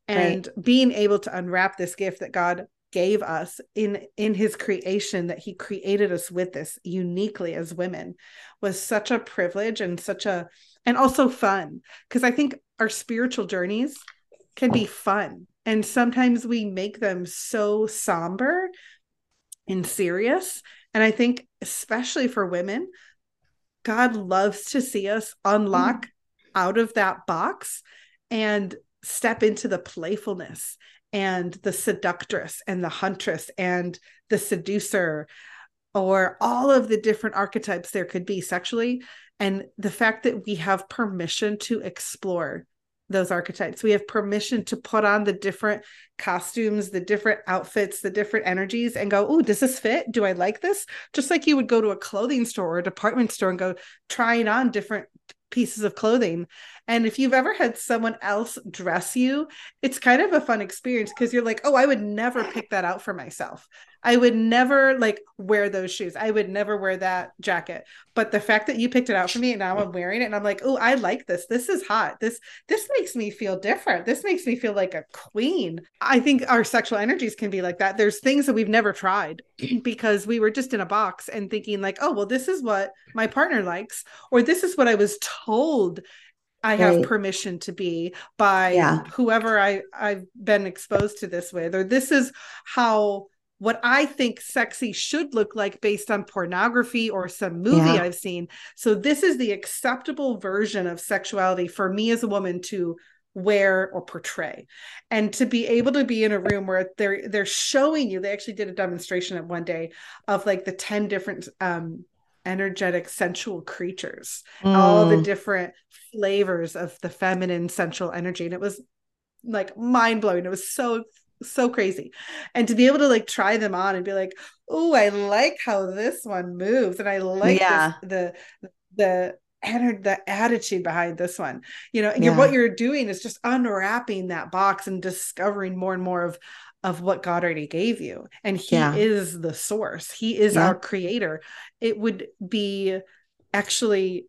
And right. being able to unwrap this gift that God gave us in, in his creation, that he created us with this uniquely as women, was such a privilege and such a, and also fun. Cause I think our spiritual journeys can be fun. And sometimes we make them so somber and serious. And I think, especially for women, God loves to see us unlock mm-hmm. out of that box and step into the playfulness and the seductress and the huntress and the seducer, or all of the different archetypes there could be sexually. And the fact that we have permission to explore those archetypes, we have permission to put on the different costumes, the different outfits, the different energies, and go, oh, does this fit? Do I like this? Just like you would go to a clothing store or a department store and go trying on different pieces of clothing. And if you've ever had someone else dress you, it's kind of a fun experience because you're like, oh, I would never pick that out for myself. I would never like wear those shoes. I would never wear that jacket. But the fact that you picked it out for me and now I'm wearing it and I'm like, oh, I like this. This is hot. This, this makes me feel different. This makes me feel like a queen. I think our sexual energies can be like that. There's things that we've never tried because we were just in a box and thinking like, oh, well, this is what my partner likes, or this is what I was told I have right. permission to be by yeah. whoever I, I've been exposed to this with, or this is how what I think sexy should look like based on pornography or some movie yeah. I've seen. So this is the acceptable version of sexuality for me as a woman to wear or portray. And to be able to be in a room where they're, they're showing you, they actually did a demonstration at one day of like the ten different, um, energetic sensual creatures, mm. all the different flavors of the feminine sensual energy. And it was like mind blowing. It was so, so crazy. And to be able to like try them on and be like, oh, I like how this one moves. And I like yeah. this, the, the, and the attitude behind this one, you know, and yeah. you're, what you're doing is just unwrapping that box and discovering more and more of, of what God already gave you. And he yeah. is the source. He is yeah. our creator. It would be actually,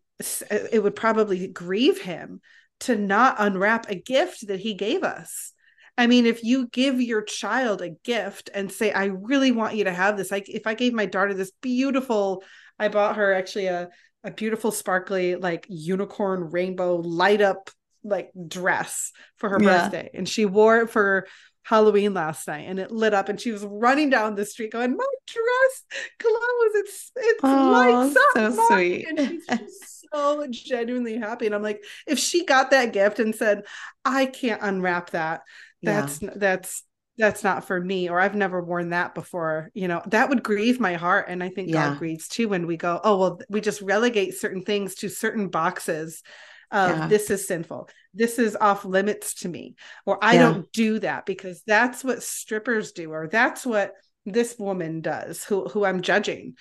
it would probably grieve him to not unwrap a gift that he gave us. I mean, if you give your child a gift and say, I really want you to have this. Like if I gave my daughter this beautiful, I bought her actually a, a beautiful sparkly, like unicorn rainbow light up, like dress for her yeah. birthday. And she wore it for Halloween last night and it lit up and she was running down the street going, my dress glows. It's, it's oh, lights up. So sweet. And she's just so genuinely happy. And I'm like, if she got that gift and said, I can't unwrap that, that's, yeah. that's, that's not for me, or I've never worn that before, you know, that would grieve my heart. And I think yeah. God grieves too, when we go, oh, well, we just relegate certain things to certain boxes. Of yeah. this is sinful. This is off limits to me, or I yeah. don't do that because that's what strippers do, or that's what this woman does who, who I'm judging.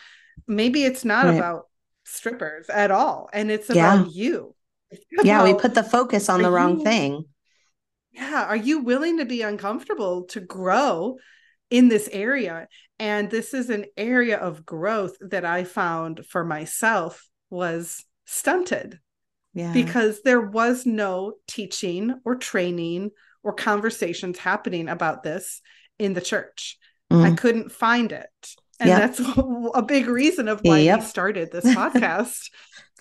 Maybe it's not right. about strippers at all. And it's yeah. about you. It's about, yeah. we put the focus on the wrong you, thing. Yeah. Are you willing to be uncomfortable to grow in this area? And this is an area of growth that I found for myself was stunted. Yeah. Because there was no teaching or training or conversations happening about this in the church. Mm. I couldn't find it. And yep. that's a big reason of why yep. we started this podcast.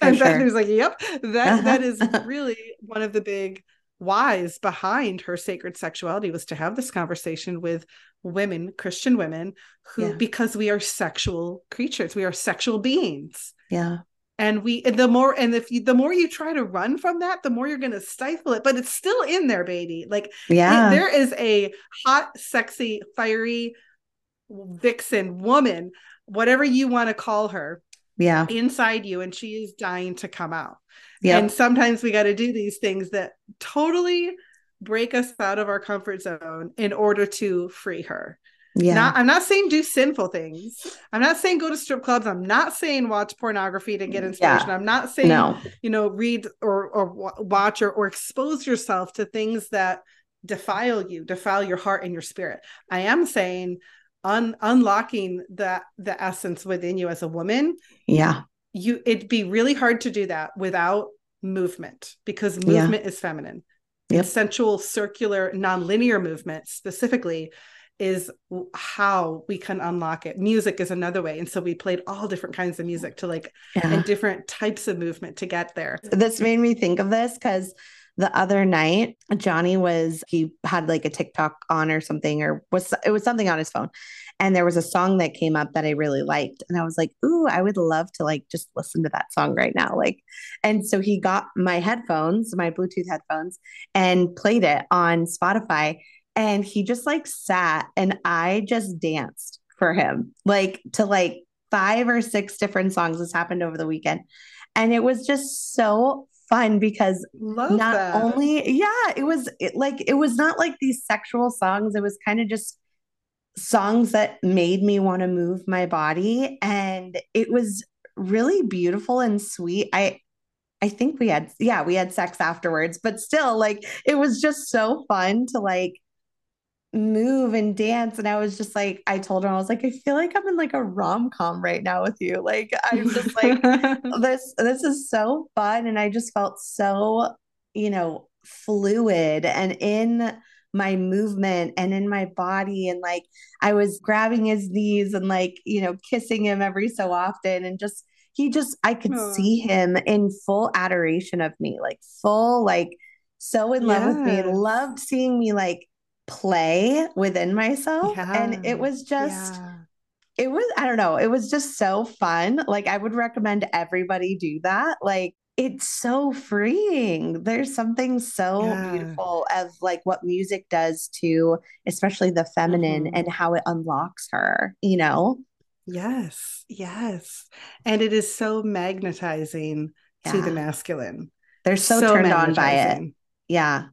And Bethany sure. was like, yep, that that is really one of the big whys behind her sacred sexuality was to have this conversation with women, Christian women, who, yeah. because we are sexual creatures, we are sexual beings. Yeah. And we, the more, and if you, the more you try to run from that, the more you're going to stifle it, but it's still in there, baby. Like yeah. it, there is a hot, sexy, fiery vixen woman, whatever you want to call her yeah. inside you. And she is dying to come out. Yep. And sometimes we got to do these things that totally break us out of our comfort zone in order to free her. Yeah. Not, I'm not saying do sinful things. I'm not saying go to strip clubs. I'm not saying watch pornography to get inspiration. Yeah. I'm not saying, no. you know, read or, or watch or, or expose yourself to things that defile you, defile your heart and your spirit. I am saying un, unlocking the, the essence within you as a woman. Yeah. You, it'd be really hard to do that without movement because movement yeah. is feminine. Yep. Sensual, circular, nonlinear movement specifically is how we can unlock it. Music is another way. And so we played all different kinds of music to like, yeah. and different types of movement to get there. This made me think of this because the other night Johnny was, he had like a TikTok on or something, or was it was something on his phone. And there was a song that came up that I really liked. And I was like, ooh, I would love to like, just listen to that song right now. Like, and so he got my headphones, my Bluetooth headphones, and played it on Spotify. And he just like sat and I just danced for him, like to like five or six different songs. This happened over the weekend. And it was just so fun because Love not that. only, yeah, it was it, like, it was not like these sexual songs. It was kind of just songs that made me want to move my body. And it was really beautiful and sweet. I, I think we had, yeah, we had sex afterwards, but still like, it was just so fun to like, move and dance. And I was just like, I told her, I was like, I feel like I'm in like a rom-com right now with you. Like, I'm just like, this, this is so fun. And I just felt so, you know, fluid and in my movement and in my body. And like, I was grabbing his knees and like, you know, kissing him every so often. And just, he just, I could Aww. see him in full adoration of me, like full, like so in love yes. with me, loved seeing me like play within myself. Yeah. And it was just, yeah. it was, I don't know. It was just so fun. Like I would recommend everybody do that. Like it's so freeing. There's something so yeah. beautiful of like what music does to, especially the feminine mm-hmm. and how it unlocks her, you know? Yes. Yes. And it is so magnetizing yeah. to the masculine. They're so, so turned on by it. Yeah.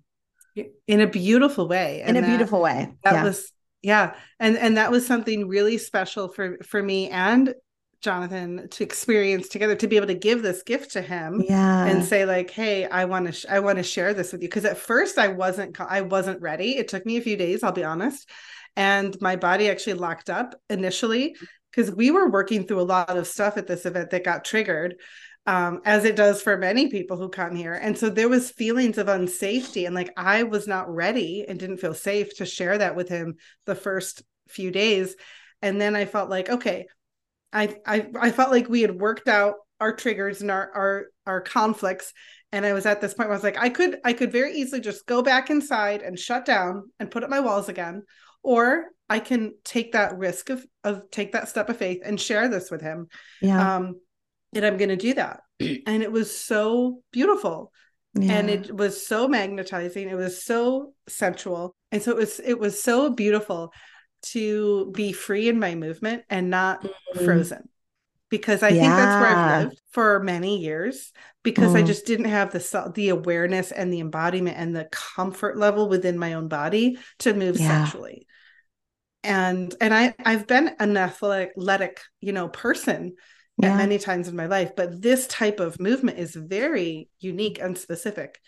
In a beautiful way. And in a that, beautiful way. That yeah. was, yeah. And, and that was something really special for, for me and Jonathan to experience together, to be able to give this gift to him yeah. and say like, hey, I want to, sh- I want to share this with you. Cause at first I wasn't, I wasn't ready. It took me a few days, I'll be honest. And my body actually locked up initially because we were working through a lot of stuff at this event that got triggered. um, as it does for many people who come here. And so there was feelings of unsafety, and like, I was not ready and didn't feel safe to share that with him the first few days. And then I felt like, okay, I, I, I felt like we had worked out our triggers and our, our, our conflicts. And I was at this point where I was like, I could, I could very easily just go back inside and shut down and put up my walls again, or I can take that risk of, of take that step of faith and share this with him. Yeah. Um, and I'm going to do that. And it was so beautiful. Yeah. And it was so magnetizing. It was so sensual. And so it was, it was so beautiful to be free in my movement and not mm-hmm. frozen. Because I yeah. think that's where I've lived for many years, because mm. I just didn't have the the awareness and the embodiment and the comfort level within my own body to move yeah. sexually. And and I, I've been an athletic, you know, person yeah. at many times in my life, but this type of movement is very unique and specific.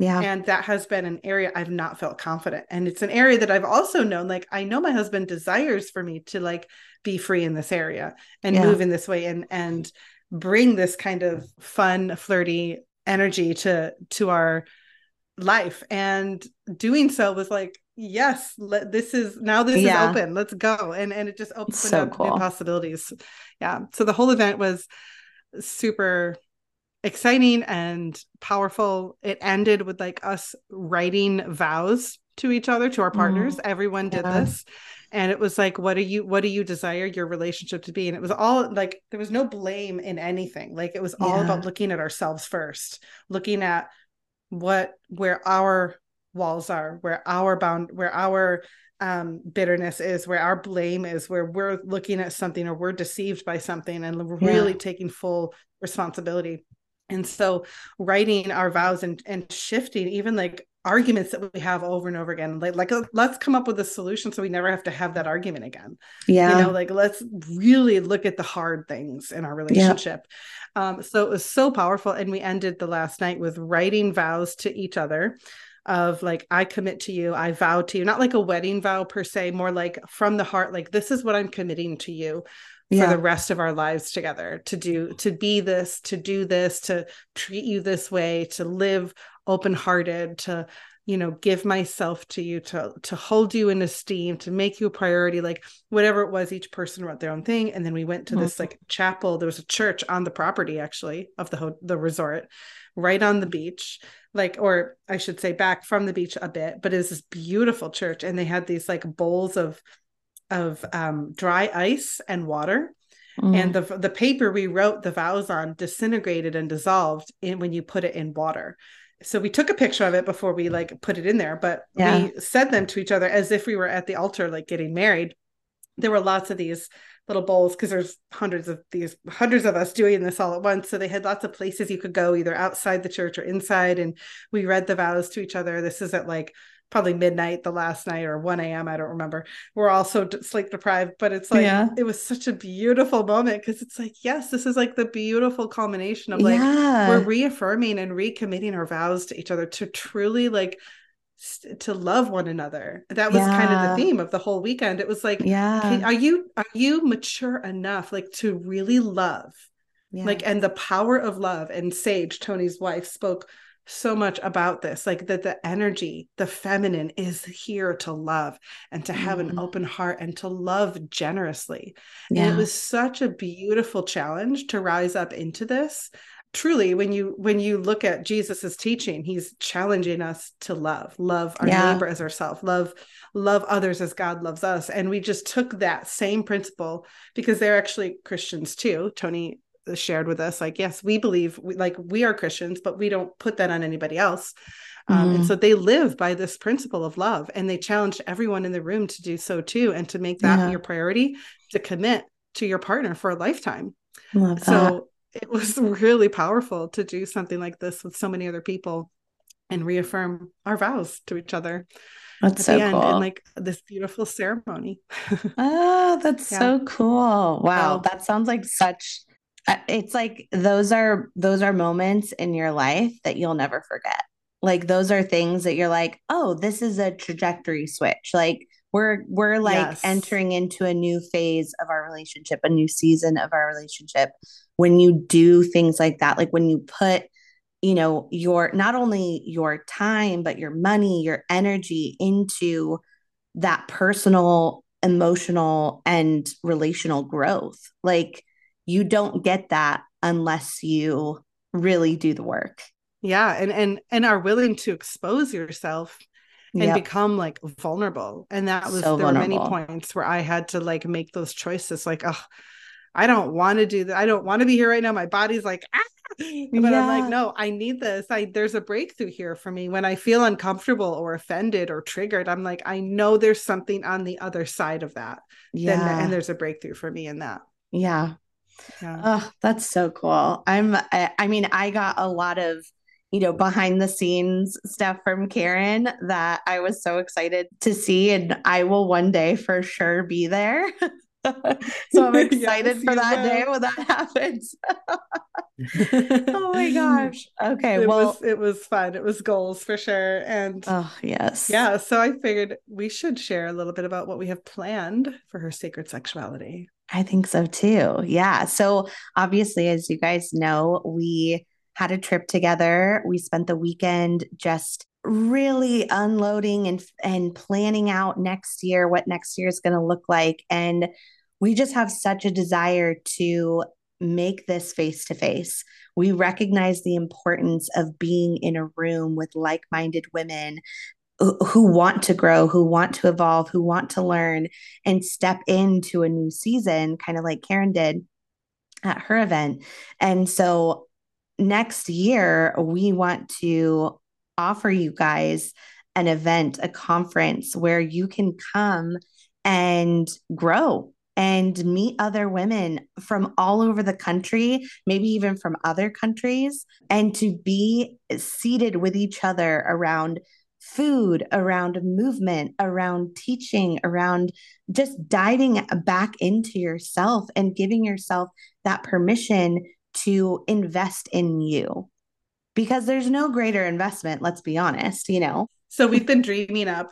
Yeah. And that has been an area I've not felt confident. And it's an area that I've also known, like, I know my husband desires for me to like be free in this area and yeah. move in this way and, and bring this kind of fun, flirty energy to, to our life. And doing so was like, yes, let, this is now this yeah. is open, let's go. And, and it just opened so up cool. new possibilities. Yeah. So the whole event was super exciting and powerful. It ended with like us writing vows to each other, to our partners. Mm-hmm. Everyone did yeah. this. And it was like, what do you, what do you desire your relationship to be? And it was all like, there was no blame in anything. Like it was all yeah. about looking at ourselves first, looking at what, where our walls are, where our bound, where our um, bitterness is, where our blame is, where we're looking at something or we're deceived by something, and really yeah. taking full responsibility. And so writing our vows and, and shifting even like arguments that we have over and over again, like, like let's come up with a solution so we never have to have that argument again. Yeah. You know, like let's really look at the hard things in our relationship. Yeah. Um, so it was so powerful. And we ended the last night with writing vows to each other of like, I commit to you, I vow to you, not like a wedding vow per se, more like from the heart, like this is what I'm committing to you. Yeah. For the rest of our lives together, to do, to be this, to do this, to treat you this way, to live open-hearted, to, you know, give myself to you, to, to hold you in esteem, to make you a priority, like whatever it was, each person wrote their own thing. And then we went to mm-hmm. this like chapel. There was a church on the property actually of the, ho- the resort right on the beach, like, or I should say back from the beach a bit, but it was this beautiful church. And they had these like bowls of of um, dry ice and water. Mm. And the the paper we wrote the vows on disintegrated and dissolved in, when you put it in water. So we took a picture of it before we like put it in there, but yeah. we said them to each other as if we were at the altar, like getting married. There were lots of these little bowls because there's hundreds of these hundreds of us doing this all at once. So they had lots of places you could go, either outside the church or inside. And we read the vows to each other. This is at like probably midnight the last night, or one a.m. I don't remember. We're all so sleep deprived, but it's like, yeah. it was such a beautiful moment. Cause it's like, yes, this is like the beautiful culmination of like, yeah. we're reaffirming and recommitting our vows to each other to truly like, st- to love one another. That was yeah. kind of the theme of the whole weekend. It was like, yeah. can, are you, are you mature enough? Like to really love yeah. like, and the power of love. And Sage, Tony's wife, spoke so much about this, like that the energy, the feminine is here to love and to have mm. an open heart and to love generously. Yeah. And it was such a beautiful challenge to rise up into this. Truly, when you when you look at Jesus's teaching, he's challenging us to love, love our yeah. neighbor as ourselves, love, love others as God loves us. And we just took that same principle, because they're actually Christians too. Tony shared with us, like, yes, we believe we, like we are Christians, but we don't put that on anybody else. Um, mm. And so they live by this principle of love, and they challenged everyone in the room to do so too. And to make that yeah. your priority, to commit to your partner for a lifetime. Love so that. It was really powerful to do something like this with so many other people and reaffirm our vows to each other. That's so cool. And like this beautiful ceremony. Oh, that's yeah. so cool. Wow. Um, that sounds like such It's like, those are, those are moments in your life that you'll never forget. Like, those are things that you're like, oh, this is a trajectory switch. Like we're, we're like yes. entering into a new phase of our relationship, a new season of our relationship. when you do things like that, like when you put, you know, your, not only your time, but your money, your energy into that personal, emotional, and relational growth. Like, you don't get that unless you really do the work. Yeah. And, and, and are willing to expose yourself and yep. become like vulnerable. And that was, so there vulnerable. Were many points where I had to like make those choices. Like, oh, I don't want to do that. I don't want to be here right now. My body's like, ah, but yeah. I'm like, no, I need this. I, there's a breakthrough here for me. When I feel uncomfortable or offended or triggered, I'm like, I know there's something on the other side of that. Yeah. Then, and there's a breakthrough for me in that. Yeah. Yeah. Oh, that's so cool. I'm, I, I mean, I got a lot of, you know, behind the scenes stuff from Karen that I was so excited to see, and I will one day for sure be there. So I'm excited yes, for that will. Day when that happens. Oh my gosh. Okay. It well, was, it was fun. It was goals for sure. And oh, yes. Yeah. So I figured we should share a little bit about what we have planned for her sacred sexuality. I think so too. Yeah. So obviously, as you guys know, we had a trip together. We spent the weekend just really unloading and, and planning out next year, what next year is going to look like. And we just have such a desire to make this face-to-face. We recognize the importance of being in a room with like-minded women who want to grow, who want to evolve, who want to learn and step into a new season, kind of like Karen did at her event. And so next year, we want to offer you guys an event, a conference where you can come and grow and meet other women from all over the country, maybe even from other countries, and to be seated with each other around food, around movement, around teaching, around just diving back into yourself and giving yourself that permission to invest in you, because there's no greater investment. Let's be honest, you know? So we've been dreaming up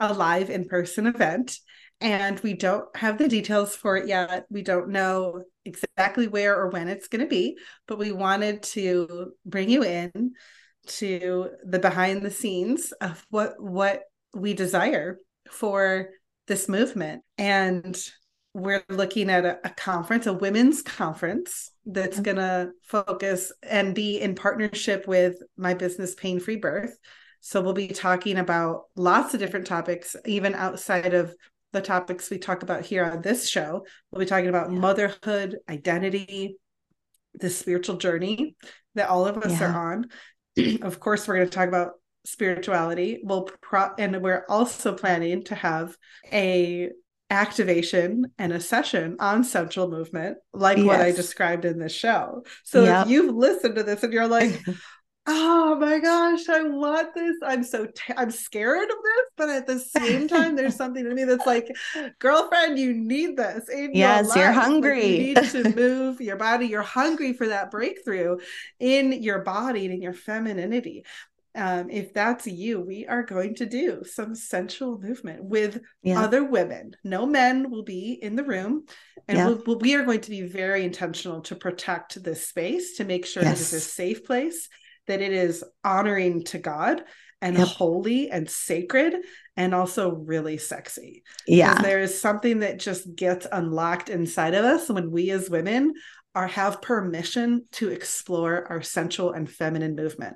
a live in-person event, and we don't have the details for it yet. We don't know exactly where or when it's going to be, but we wanted to bring you in to the behind the scenes of what, what we desire for this movement. And we're looking at a, a conference, a women's conference that's going to focus and be in partnership with my business, Pain-Free Birth. So we'll be talking about lots of different topics, even outside of the topics we talk about here on this show. We'll be talking about yeah. motherhood, identity, the spiritual journey that all of us yeah. are on. Of course, we're going to talk about spirituality. We'll pro- and we're also planning to have a activation and a session on central movement, like yes. what I described in this show. So yep. if you've listened to this and you're like, oh my gosh, I want this. I'm so, t- I'm scared of this. But at the same time, there's something in me that's like, girlfriend, you need this. In yes, your life. You're hungry. Like, you need to move your body. You're hungry for that breakthrough in your body and in your femininity. Um, if that's you, we are going to do some sensual movement with yeah. other women. No men will be in the room, and yeah. we'll, we are going to be very intentional to protect this space, to make sure yes. that it is a safe place, that it is honoring to God and yep. holy and sacred, and also really sexy. Yeah. There is something that just gets unlocked inside of us when we as women are have permission to explore our sensual and feminine movement.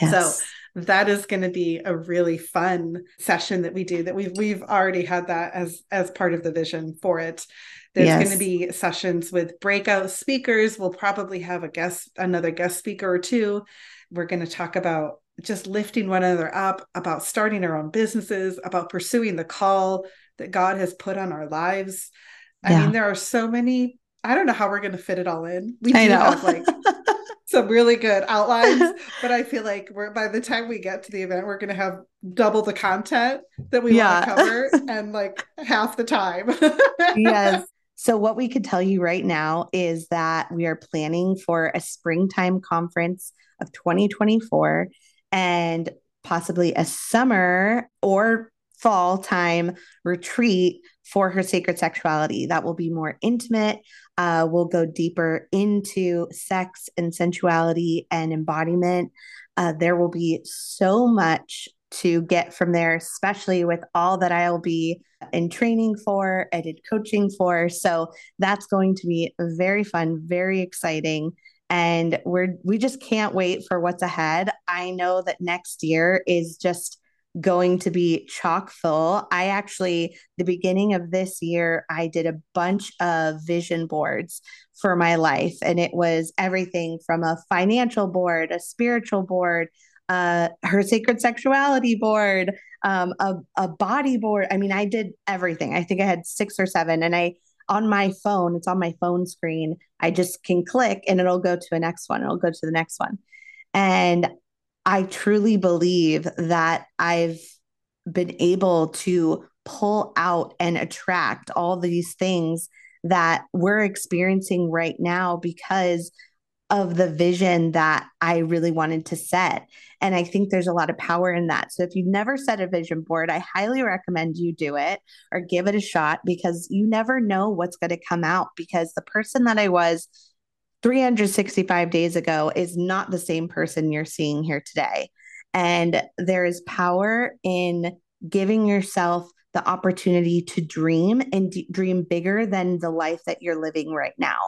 Yes. So that is going to be a really fun session that we do, that we've, we've already had that as, as part of the vision for it. There's yes. going to be sessions with breakout speakers. We'll probably have a guest, another guest speaker or two. We're going to talk about just lifting one another up, about starting our own businesses, about pursuing the call that God has put on our lives. Yeah. I mean, there are so many, I don't know how we're going to fit it all in. We do I know. have like some really good outlines, but I feel like we're, by the time we get to the event, we're going to have double the content that we yeah. want to cover and like half the time. Yes. So what we could tell you right now is that we are planning for a springtime conference of twenty twenty-four and possibly a summer or fall time retreat for her sacred sexuality. That will be more intimate. Uh, we'll go deeper into sex and sensuality and embodiment. Uh, there will be so much to get from there, especially with all that I'll be in training for, I did coaching for. So that's going to be very fun, very exciting. And we're, we just can't wait for what's ahead. I know that next year is just going to be chock full. I actually, the beginning of this year, I did a bunch of vision boards for my life. And it was everything from a financial board, a spiritual board, uh, her sacred sexuality board, um, a, a body board. I mean, I did everything. I think I had six or seven, and I, on my phone, it's on my phone screen. I just can click and it'll go to the next one. It'll go to the next one. And I truly believe that I've been able to pull out and attract all these things that we're experiencing right now because of the vision that I really wanted to set. And I think there's a lot of power in that. So if you've never set a vision board, I highly recommend you do it or give it a shot, because you never know what's going to come out, because the person that I was three hundred sixty-five days ago is not the same person you're seeing here today. And there is power in giving yourself the opportunity to dream and d- dream bigger than the life that you're living right now.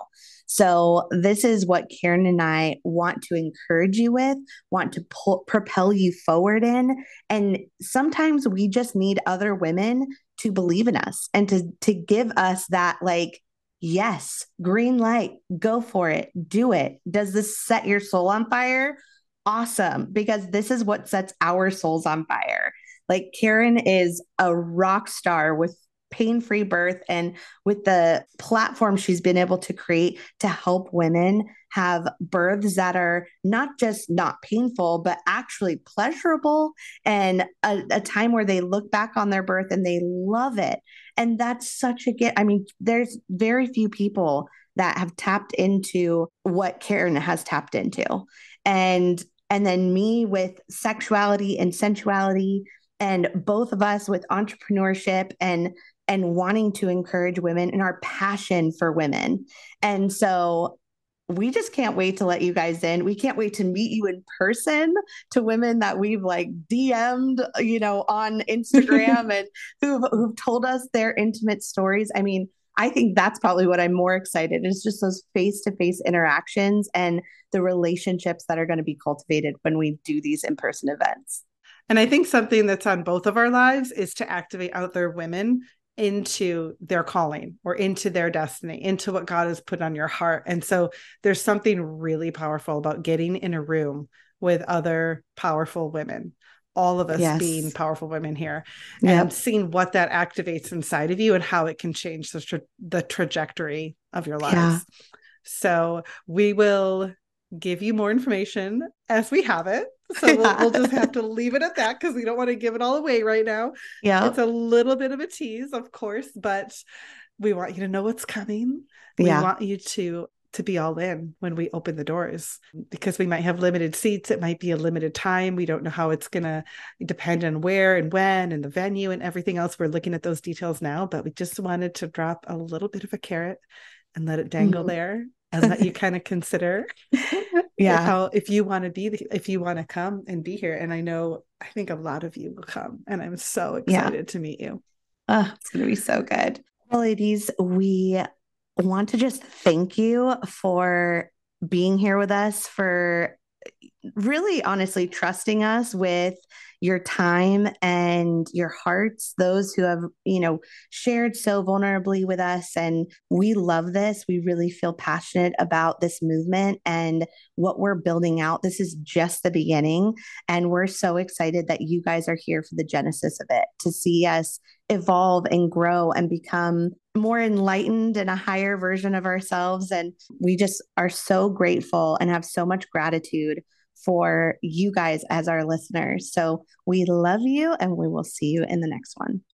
So this is what Karen and I want to encourage you with, want to pull, propel you forward in. And sometimes we just need other women to believe in us and to, to give us that, like, yes, green light, go for it, do it. Does this set your soul on fire? Awesome. Because this is what sets our souls on fire. Like, Karen is a rock star with Pain-Free Birth and with the platform she's been able to create to help women have births that are not just not painful, but actually pleasurable, and a, a time where they look back on their birth and they love it. And that's such a gift. I mean, there's very few people that have tapped into what Karen has tapped into. And, and then me with sexuality and sensuality, and both of us with entrepreneurship and and wanting to encourage women and our passion for women. And so we just can't wait to let you guys in. We can't wait to meet you in person, to women that we've like D M'd, you know, on Instagram and who've, who've told us their intimate stories. I mean, I think that's probably what I'm more excited. It's just those face-to-face interactions and the relationships that are going to be cultivated when we do these in-person events. And I think something that's on both of our lives is to activate other women into their calling or into their destiny, into what God has put on your heart. And so there's something really powerful about getting in a room with other powerful women, all of us yes. being powerful women here, yep. and seeing what that activates inside of you and how it can change the, tra- the trajectory of your lives. Yeah. So we will give you more information as we have it. So we'll, we'll just have to leave it at that, because we don't want to give it all away right now. Yeah. It's a little bit of a tease, of course, but we want you to know what's coming. We yeah. want you to, to be all in when we open the doors, because we might have limited seats. It might be a limited time. We don't know how it's going to depend on where and when and the venue and everything else. We're looking at those details now, but we just wanted to drop a little bit of a carrot and let it dangle mm-hmm. there. And that you kind of consider yeah. how, if you want to be, if you want to come and be here. And I know, I think a lot of you will come, and I'm so excited yeah. to meet you. Oh, it's going to be so good. Well, ladies, we want to just thank you for being here with us, for really honestly trusting us with your time and your hearts, those who have, you know, shared so vulnerably with us. And we love this. We really feel passionate about this movement and what we're building out. This is just the beginning. And we're so excited that you guys are here for the genesis of it, to see us evolve and grow and become more enlightened and a higher version of ourselves. And we just are so grateful and have so much gratitude for you guys as our listeners. So we love you, and we will see you in the next one.